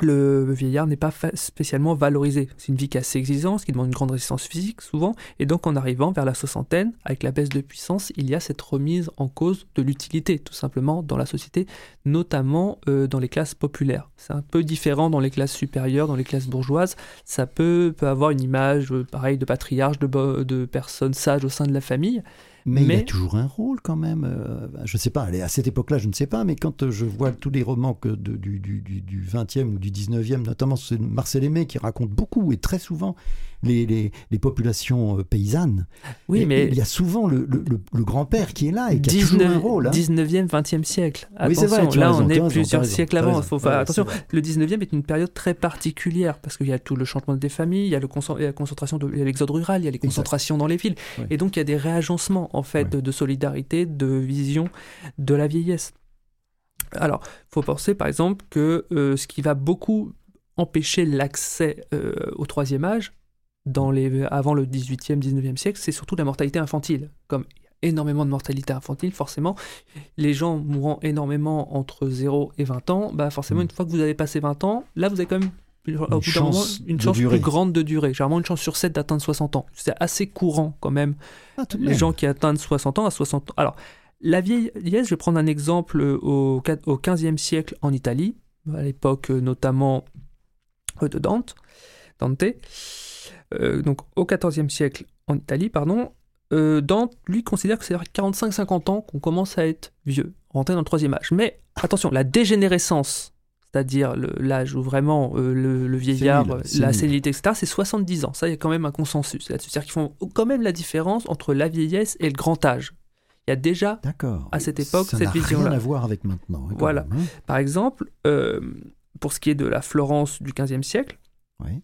le vieillard n'est pas fa- spécialement valorisé. C'est une vie qui est assez exigeante, ce qui demande une grande résistance physique souvent, et donc en arrivant vers la soixantaine, avec la baisse de puissance, il y a cette remise en cause de l'utilité, tout simplement, dans la société, notamment euh, dans les classes populaires. C'est un peu différent dans les classes supérieures, dans les classes bourgeoises. Ça peut, peut avoir une image, euh, pareil, de patriarche, de, bo- de personnes sages au sein de la famille. Mais, mais il y a toujours un rôle quand même, euh, je ne sais pas, à cette époque-là je ne sais pas, mais quand je vois tous les romans que de, du, du, du vingtième ou du dix-neuvième, notamment Marcel Aimé qui raconte beaucoup et très souvent les, les, les populations paysannes, oui, et, mais il y a souvent le, le, le, le grand-père qui est là et qui dix-neuvième, a toujours un rôle. Hein. dix-neuvième, vingtième siècle, attention, oui, vrai, là raison, on est plusieurs raison, siècles avant, faut faire ouais, attention. Le dix-neuvième est une période très particulière parce qu'il y a tout le changement des familles, il y a, le concent- la concentration de, il y a l'exode rural, il y a les concentrations exact. Dans les villes, oui. Et donc il y a des réagencements en fait, ouais. de, de solidarité, de vision de la vieillesse. Alors, il faut penser par exemple que euh, ce qui va beaucoup empêcher l'accès euh, au troisième âge, dans les, avant le dix-huitième, dix-neuvième siècle, c'est surtout la mortalité infantile. Comme il y a énormément de mortalité infantile, forcément, les gens mourant énormément entre zéro et vingt ans, bah forcément, mmh. une fois que vous avez passé vingt ans, là, vous avez quand même au bout d'un moment, une chance plus grande de durer. Généralement, une chance sur sept d'atteindre soixante ans. C'est assez courant quand même. Ah, tout de même. Les gens qui atteignent soixante ans à soixante ans. Alors, la vieillesse, je vais prendre un exemple au, au quinzième siècle en Italie, à l'époque notamment de Dante. Dante. Euh, donc, au quatorzième siècle en Italie, pardon. Euh, Dante, lui, considère que c'est à quarante-cinq à cinquante ans qu'on commence à être vieux, rentrer dans le troisième âge. Mais attention, la dégénérescence, c'est-à-dire le, l'âge où vraiment euh, le, le vieillard, sénile, sénile. la sénilité, et cetera, c'est soixante-dix ans. Ça, il y a quand même un consensus là-dessus. C'est-à-dire qu'ils font quand même la différence entre la vieillesse et le grand âge. Il y a déjà, D'accord. à cette époque, ça cette vision-là. Ça n'a rien à voir avec maintenant. Hein, voilà. Même, hein. Par exemple, euh, pour ce qui est de la Florence du quinzième siècle, oui.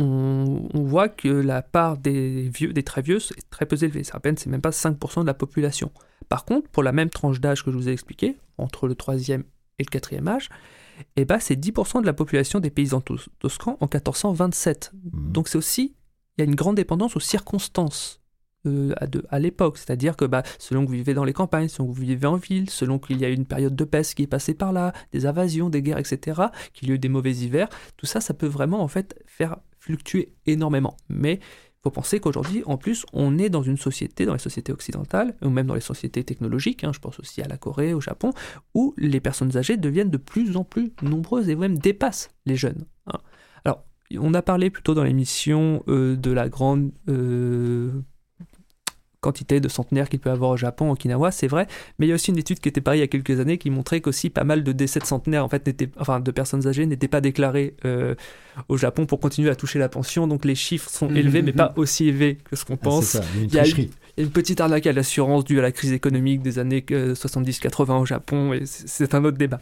On, on voit que la part des vieux, des très vieux, est très peu élevée. C'est à peine, c'est même pas cinq pour cent de la population. Par contre, pour la même tranche d'âge que je vous ai expliqué, entre le troisième et le quatrième âge, eh ben, c'est dix pour cent de la population des paysans tos- toscans en quatorze cent vingt-sept. Mmh. Donc c'est aussi, il y a une grande dépendance aux circonstances euh, à, de, à l'époque. C'est-à-dire que bah, selon que vous vivez dans les campagnes, selon que vous vivez en ville, selon qu'il y a eu une période de peste qui est passée par là, des invasions, des guerres, et cetera, qu'il y a eu des mauvais hivers, tout ça, ça peut vraiment en fait faire fluctuer énormément. Mais il faut penser qu'aujourd'hui, en plus, on est dans une société, dans les sociétés occidentales, ou même dans les sociétés technologiques, hein, je pense aussi à la Corée, au Japon, où les personnes âgées deviennent de plus en plus nombreuses et même dépassent les jeunes. Hein. Alors, on a parlé plutôt dans l'émission euh, de la grande euh, quantité de centenaires qu'il peut y avoir au Japon, au Okinawa, c'est vrai, mais il y a aussi une étude qui était parue il y a quelques années qui montrait qu'aussi pas mal de décès de centenaires, en fait, enfin, de personnes âgées n'étaient pas déclarés euh, au Japon pour continuer à toucher la pension, donc les chiffres sont mmh, élevés, mmh. mais pas aussi élevés que ce qu'on ah, pense. C'est ça, il y a une, une petite arnaque à l'assurance due à la crise économique des années euh, soixante-dix quatre-vingts au Japon, et c'est, c'est un autre débat.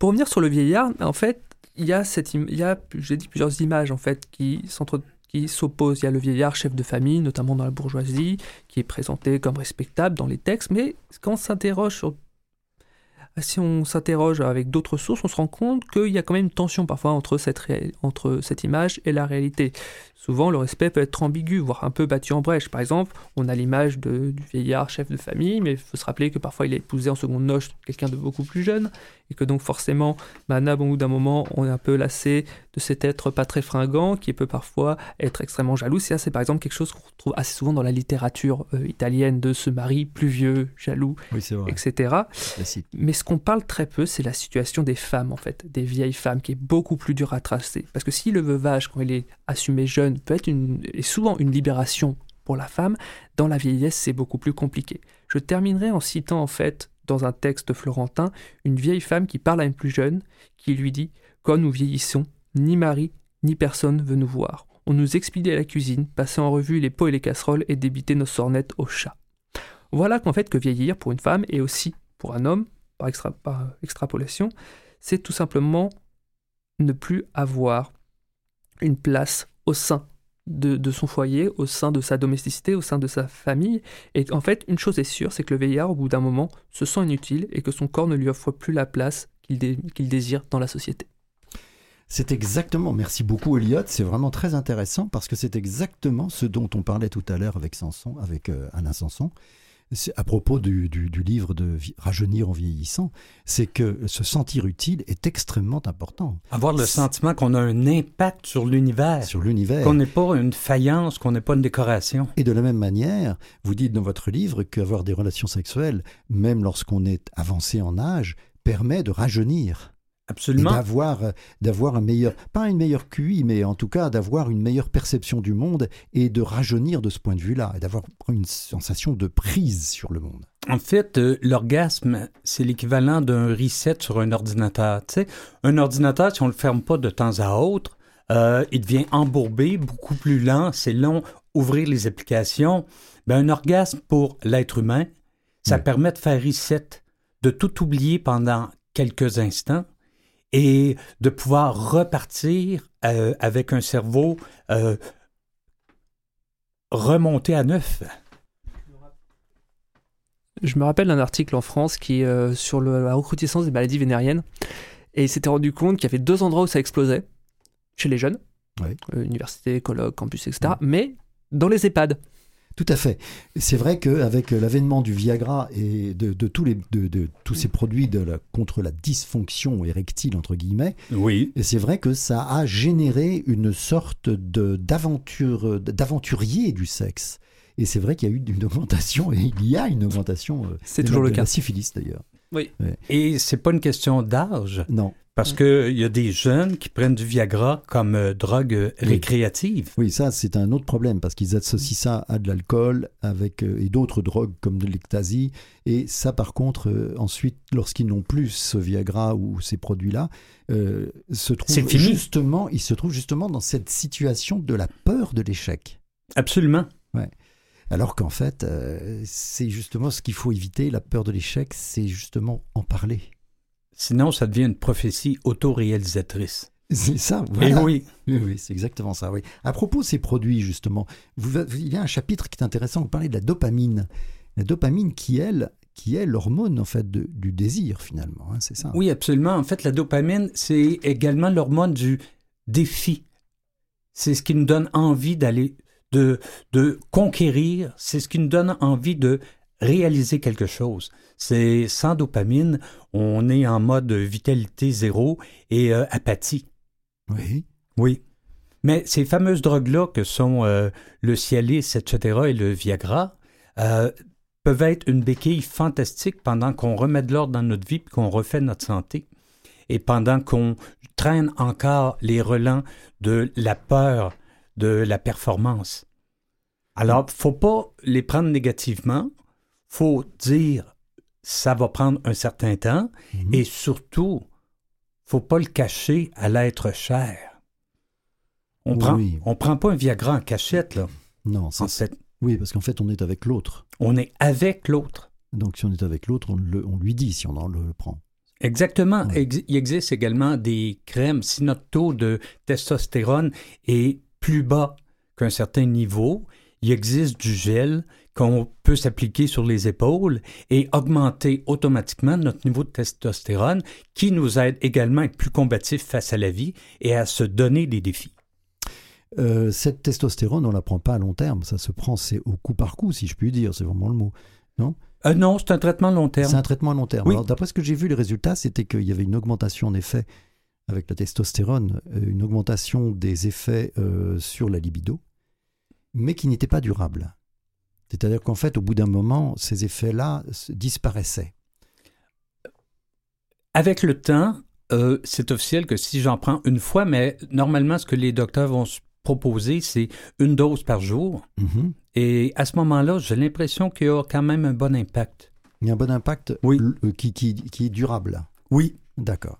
Pour revenir sur le vieillard, en fait, il y a, cette im- il y a j'ai dit plusieurs images en fait, qui s'entretentent, qui s'oppose. Il y a le vieillard chef de famille, notamment dans la bourgeoisie, qui est présenté comme respectable dans les textes, mais quand on s'interroge sur... si on s'interroge avec d'autres sources, on se rend compte qu'il y a quand même une tension parfois entre cette, ré... entre cette image et la réalité. Souvent, le respect peut être ambigu, voire un peu battu en brèche. Par exemple, on a l'image de... du vieillard chef de famille, mais il faut se rappeler que parfois il est épousé en seconde noce quelqu'un de beaucoup plus jeune, et que donc forcément, maintenant, au bout d'un moment, on est un peu lassé de cet être pas très fringant, qui peut parfois être extrêmement jaloux. Et là, c'est par exemple quelque chose qu'on retrouve assez souvent dans la littérature euh, italienne, de ce mari plus vieux, jaloux, oui, c'est vrai. et cetera. Mais ce qu'on parle très peu, c'est la situation des femmes, en fait, des vieilles femmes, qui est beaucoup plus dure à tracer. Parce que si le veuvage, quand il est assumé jeune, peut être une, est souvent une libération pour la femme, dans la vieillesse, c'est beaucoup plus compliqué. Je terminerai en citant, en fait, dans un texte florentin, une vieille femme qui parle à une plus jeune, qui lui dit « Quand nous vieillissons, ni mari, ni personne veut nous voir. On nous expédie à la cuisine, passer en revue les pots et les casseroles et débiter nos sornettes aux chats. » Voilà qu'en fait, que vieillir pour une femme, et aussi pour un homme, Par, extra, par extrapolation, c'est tout simplement ne plus avoir une place au sein de, de son foyer, au sein de sa domesticité, au sein de sa famille. Et en fait, une chose est sûre, c'est que le vieillard, au bout d'un moment, se sent inutile et que son corps ne lui offre plus la place qu'il, dé, qu'il désire dans la société. C'est exactement, merci beaucoup Eliott, c'est vraiment très intéressant parce que c'est exactement ce dont on parlait tout à l'heure avec, Samson, avec euh, Alain Samson. C'est à propos du, du, du livre de Rajeunir en vieillissant, c'est que se sentir utile est extrêmement important. Avoir le c'est... sentiment qu'on a un impact sur l'univers. Sur l'univers. Qu'on n'est pas une faïence, qu'on n'est pas une décoration. Et de la même manière, vous dites dans votre livre qu'avoir des relations sexuelles, même lorsqu'on est avancé en âge, permet de rajeunir. Absolument. Et d'avoir, d'avoir un meilleur, pas une meilleure Q I, mais en tout cas d'avoir une meilleure perception du monde et de rajeunir de ce point de vue-là, et d'avoir une sensation de prise sur le monde. En fait, l'orgasme, c'est l'équivalent d'un reset sur un ordinateur. Tu sais, un ordinateur, si on ne le ferme pas de temps à autre, euh, il devient embourbé, beaucoup plus lent, c'est long, ouvrir les applications. Ben, un orgasme pour l'être humain, ça oui. permet de faire reset, de tout oublier pendant quelques instants, et de pouvoir repartir euh, avec un cerveau euh, remonté à neuf. Je me rappelle d'un article en France qui est euh, sur le, la recrudescence des maladies vénériennes, et il s'était rendu compte qu'il y avait deux endroits où ça explosait, chez les jeunes, oui. euh, université, colloque, campus, et cetera, oui. mais dans les EHPAD. Tout à fait. C'est vrai qu'avec l'avènement du Viagra et de, de, tous, les, de, de tous ces produits de la, contre la dysfonction érectile, entre guillemets, oui. c'est vrai que ça a généré une sorte de, d'aventure, d'aventurier du sexe. Et c'est vrai qu'il y a eu une augmentation, et il y a une augmentation c'est toujours le cas. De la syphilis d'ailleurs. Oui. Ouais. Et c'est pas une question d'âge. Non. Parce qu'il y a des jeunes qui prennent du Viagra comme euh, drogue euh, oui. récréative. Oui, ça, c'est un autre problème, parce qu'ils associent ça à de l'alcool avec, euh, et d'autres drogues comme de l'ecstasy. Et ça, par contre, euh, ensuite, lorsqu'ils n'ont plus ce Viagra ou ces produits-là, euh, se trouvent justement, ils se trouvent justement dans cette situation de la peur de l'échec. Absolument. Ouais. Alors qu'en fait, euh, c'est justement ce qu'il faut éviter, la peur de l'échec, c'est justement en parler. Sinon, ça devient une prophétie autoréalisatrice. C'est ça, voilà. Et oui. oui. Oui, c'est exactement ça, oui. À propos de ces produits, justement, vous, il y a un chapitre qui est intéressant, vous parlez de la dopamine. La dopamine qui, elle, qui est l'hormone, en fait, de, du désir, finalement, hein, c'est ça? Oui, absolument. En fait, la dopamine, c'est également l'hormone du défi. C'est ce qui nous donne envie d'aller, de, de conquérir. C'est ce qui nous donne envie de... réaliser quelque chose. C'est sans dopamine, on est en mode vitalité zéro et euh, apathie. Oui. Oui. Mais ces fameuses drogues-là que sont euh, le Cialis, et cetera et le Viagra, euh, peuvent être une béquille fantastique pendant qu'on remet de l'ordre dans notre vie et qu'on refait notre santé. Et pendant qu'on traîne encore les relents de la peur de la performance. Alors, il ne faut pas les prendre négativement. Faut dire, ça va prendre un certain temps, mmh. et surtout, faut pas le cacher à l'être cher. On oui, prend, oui. on prend pas un Viagra en cachette là. Non, c'est cette... oui, parce qu'en fait, on est avec l'autre. On est avec l'autre. Donc, si on est avec l'autre, on, le, on lui dit si on en le, le prend. Exactement. Ouais. Ex- il existe également des crèmes. Si notre taux de testostérone est plus bas qu'un certain niveau, il existe du gel qu'on peut s'appliquer sur les épaules et augmenter automatiquement notre niveau de testostérone qui nous aide également à être plus combatifs face à la vie et à se donner des défis. Euh, cette testostérone, on ne la prend pas à long terme. Ça se prend c'est au coup par coup, si je puis dire. C'est vraiment le mot, non? Euh, non, c'est un traitement à long terme. C'est un traitement à long terme. Oui. Alors, d'après ce que j'ai vu, les résultats, c'était qu'il y avait une augmentation en effet avec la testostérone, une augmentation des effets euh, sur la libido, mais qui n'était pas durable. C'est-à-dire qu'en fait, au bout d'un moment, ces effets-là disparaissaient. Avec le temps, euh, c'est officiel que si j'en prends une fois, mais normalement, ce que les docteurs vont proposer, c'est une dose par jour. Mm-hmm. Et à ce moment-là, j'ai l'impression qu'il y a quand même un bon impact. Il y a un bon impact oui. l- qui, qui, qui est durable. Oui. D'accord.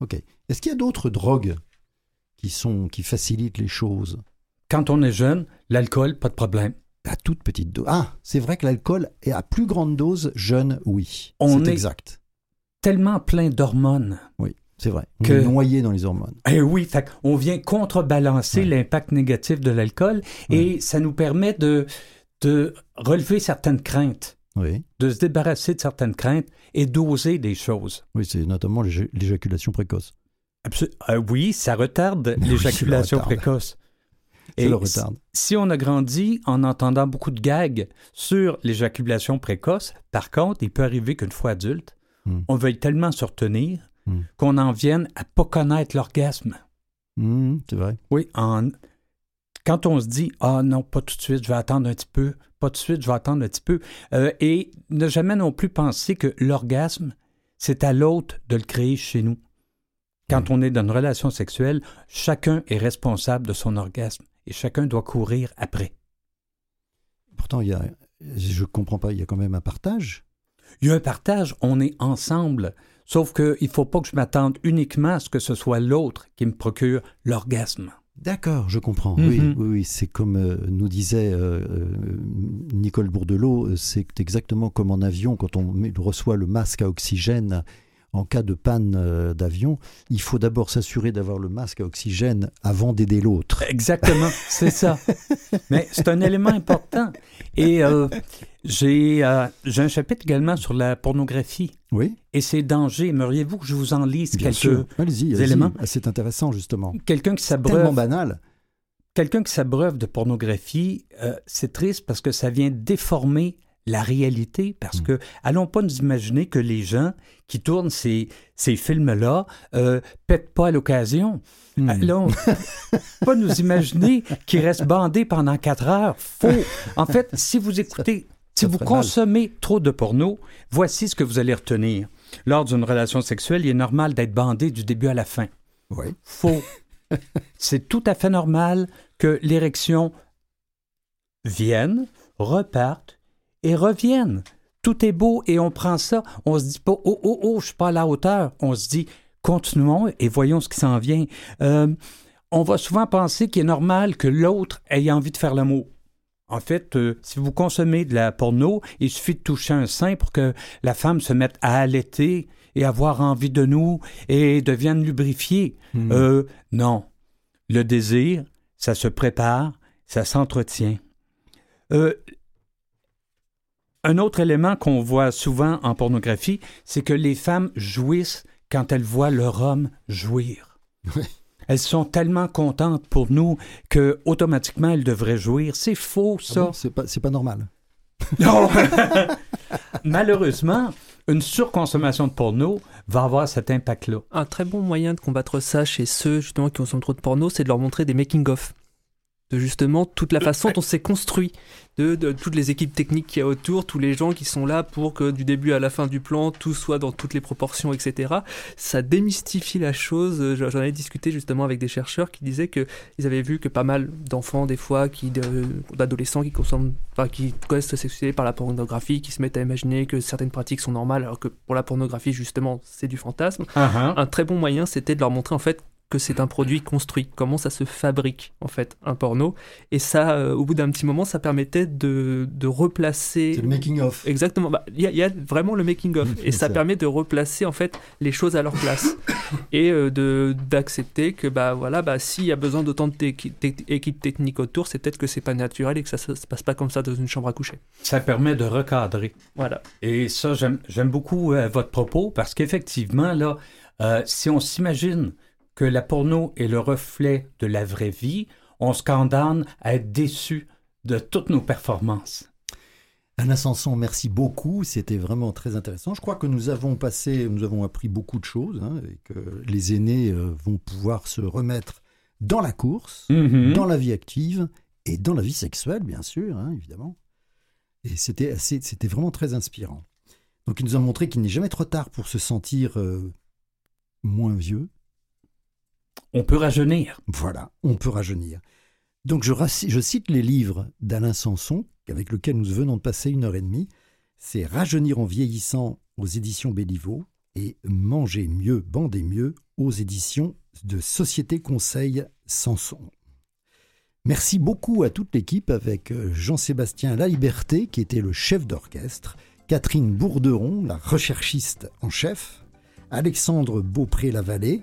OK. Est-ce qu'il y a d'autres drogues qui, sont, qui facilitent les choses? Quand on est jeune, l'alcool, pas de problème. À toute petite dose. Ah, c'est vrai que l'alcool est à plus grande dose jeune, oui. On c'est est exact. Tellement plein d'hormones. Oui, c'est vrai. On que... est noyé dans les hormones. Eh oui, fait on vient contrebalancer ouais. l'impact négatif de l'alcool et ouais. ça nous permet de, de relever certaines craintes, oui. de se débarrasser de certaines craintes et d'oser des choses. Oui, c'est notamment l'é- l'éjaculation précoce. Absol- euh, oui, ça retarde Mais l'éjaculation oui, ça retarde. précoce. Et si on a grandi en entendant beaucoup de gags sur l'éjaculation précoce, par contre, il peut arriver qu'une fois adulte, mm. on veuille tellement se retenir mm. qu'on en vienne à ne pas connaître l'orgasme. Mm, c'est vrai. Oui, en... quand on se dit « Ah non, pas tout de suite, je vais attendre un petit peu, pas tout de suite, je vais attendre un petit peu euh, », et ne jamais non plus penser que l'orgasme, c'est à l'autre de le créer chez nous. Quand mm. on est dans une relation sexuelle, chacun est responsable de son orgasme. Et chacun doit courir après. Pourtant, il y a, je ne comprends pas, il y a quand même un partage. Il y a un partage, on est ensemble. Sauf qu'il ne faut pas que je m'attende uniquement à ce que ce soit l'autre qui me procure l'orgasme. D'accord, je comprends. Mm-hmm. Oui, oui, oui, c'est comme euh, nous disait euh, Nicole Bourdelot, c'est exactement comme en avion, quand on reçoit le masque à oxygène. En cas de panne d'avion, il faut d'abord s'assurer d'avoir le masque à oxygène avant d'aider l'autre. Exactement, c'est ça. Mais c'est un élément important. Et euh, j'ai, euh, j'ai un chapitre également sur la pornographie oui. et ses dangers. Aimeriez-vous que je vous en lise Bien quelques sûr. Allez-y, allez-y. éléments? C'est intéressant, justement. Quelqu'un qui s'abreuve. C'est tellement banal. quelqu'un qui s'abreuve de pornographie, euh, c'est triste parce que ça vient déformer la réalité, parce mmh. que, allons pas nous imaginer que les gens qui tournent ces, ces films-là euh, pètent pas à l'occasion. Mmh. Allons pas nous imaginer qu'ils restent bandés pendant quatre heures. Faux. En fait, si vous écoutez, si vous consommez mal. trop de porno, voici ce que vous allez retenir. Lors d'une relation sexuelle, il est normal d'être bandé du début à la fin. Oui. Faux. C'est tout à fait normal que l'érection vienne, reparte, et reviennent. Tout est beau et on prend ça. On se dit pas « Oh, oh, oh, je suis pas à la hauteur ». On se dit « Continuons et voyons ce qui s'en vient euh, ». On va souvent penser qu'il est normal que l'autre ait envie de faire l'amour. En fait, euh, si vous consommez de la porno, il suffit de toucher un sein pour que la femme se mette à allaiter et avoir envie de nous et devienne lubrifiée. Mmh. Euh, non. Le désir, ça se prépare, ça s'entretient. Euh, Un autre élément qu'on voit souvent en pornographie, c'est que les femmes jouissent quand elles voient leur homme jouir. Oui. Elles sont tellement contentes pour nous que automatiquement elles devraient jouir. C'est faux, ça. Ah bon, c'est pas, c'est pas normal. Non. Malheureusement, une surconsommation de porno va avoir cet impact-là. Un très bon moyen de combattre ça chez ceux justement qui consomment trop de porno, c'est de leur montrer des making-of. De justement toute la façon dont c'est construit, de, de, de toutes les équipes techniques qu'il y a autour, tous les gens qui sont là pour que du début à la fin du plan, tout soit dans toutes les proportions, et cetera. Ça démystifie la chose. J'en ai discuté justement avec des chercheurs qui disaient qu'ils avaient vu que pas mal d'enfants, des fois, qui, de, d'adolescents qui consomment, enfin, qui restent sexualisés par la pornographie, qui se mettent à imaginer que certaines pratiques sont normales, alors que pour la pornographie, justement, c'est du fantasme. Uh-huh. Un très bon moyen, c'était de leur montrer, en fait, que c'est un produit construit, comment ça se fabrique en fait un porno, et ça euh, au bout d'un petit moment ça permettait de, de replacer... C'est le making of. Exactement, il bah, y, y a vraiment le making of, mmh, et ça, ça permet de replacer en fait les choses à leur place, et euh, de, d'accepter que bah, voilà, bah, s'il y a besoin d'autant d'équipes techniques autour, c'est peut-être que c'est pas naturel et que ça, ça se passe pas comme ça dans une chambre à coucher. Ça permet de recadrer. Voilà. Et ça j'aime, j'aime beaucoup euh, votre propos, parce qu'effectivement là, euh, si on s'imagine que la porno est le reflet de la vraie vie, on se condamne à être déçu de toutes nos performances. Alain Samson, merci beaucoup. C'était vraiment très intéressant. Je crois que nous avons passé, nous avons appris beaucoup de choses, hein, et que les aînés vont pouvoir se remettre dans la course, mm-hmm. dans la vie active et dans la vie sexuelle, bien sûr, hein, évidemment. Et c'était, assez, c'était vraiment très inspirant. Donc, ils nous ont montré qu'il n'est jamais trop tard pour se sentir euh, moins vieux. On peut rajeunir. Voilà, on peut rajeunir. Donc je, je cite les livres d'Alain Samson, avec lequel nous venons de passer une heure et demie. C'est « Rajeunir en vieillissant » aux éditions Béliveau et « Manger mieux, bandez mieux » aux éditions de Société Conseil Samson. Merci beaucoup à toute l'équipe, avec Jean-Sébastien Laliberté, qui était le chef d'orchestre, Catherine Bourderon, la recherchiste en chef, Alexandre Beaupré-Lavallée,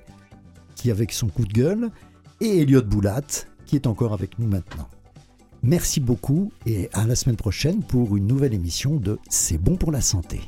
qui avec son coup de gueule, et Eliott Boulatte, qui est encore avec nous maintenant. Merci beaucoup et à la semaine prochaine pour une nouvelle émission de C'est bon pour la santé.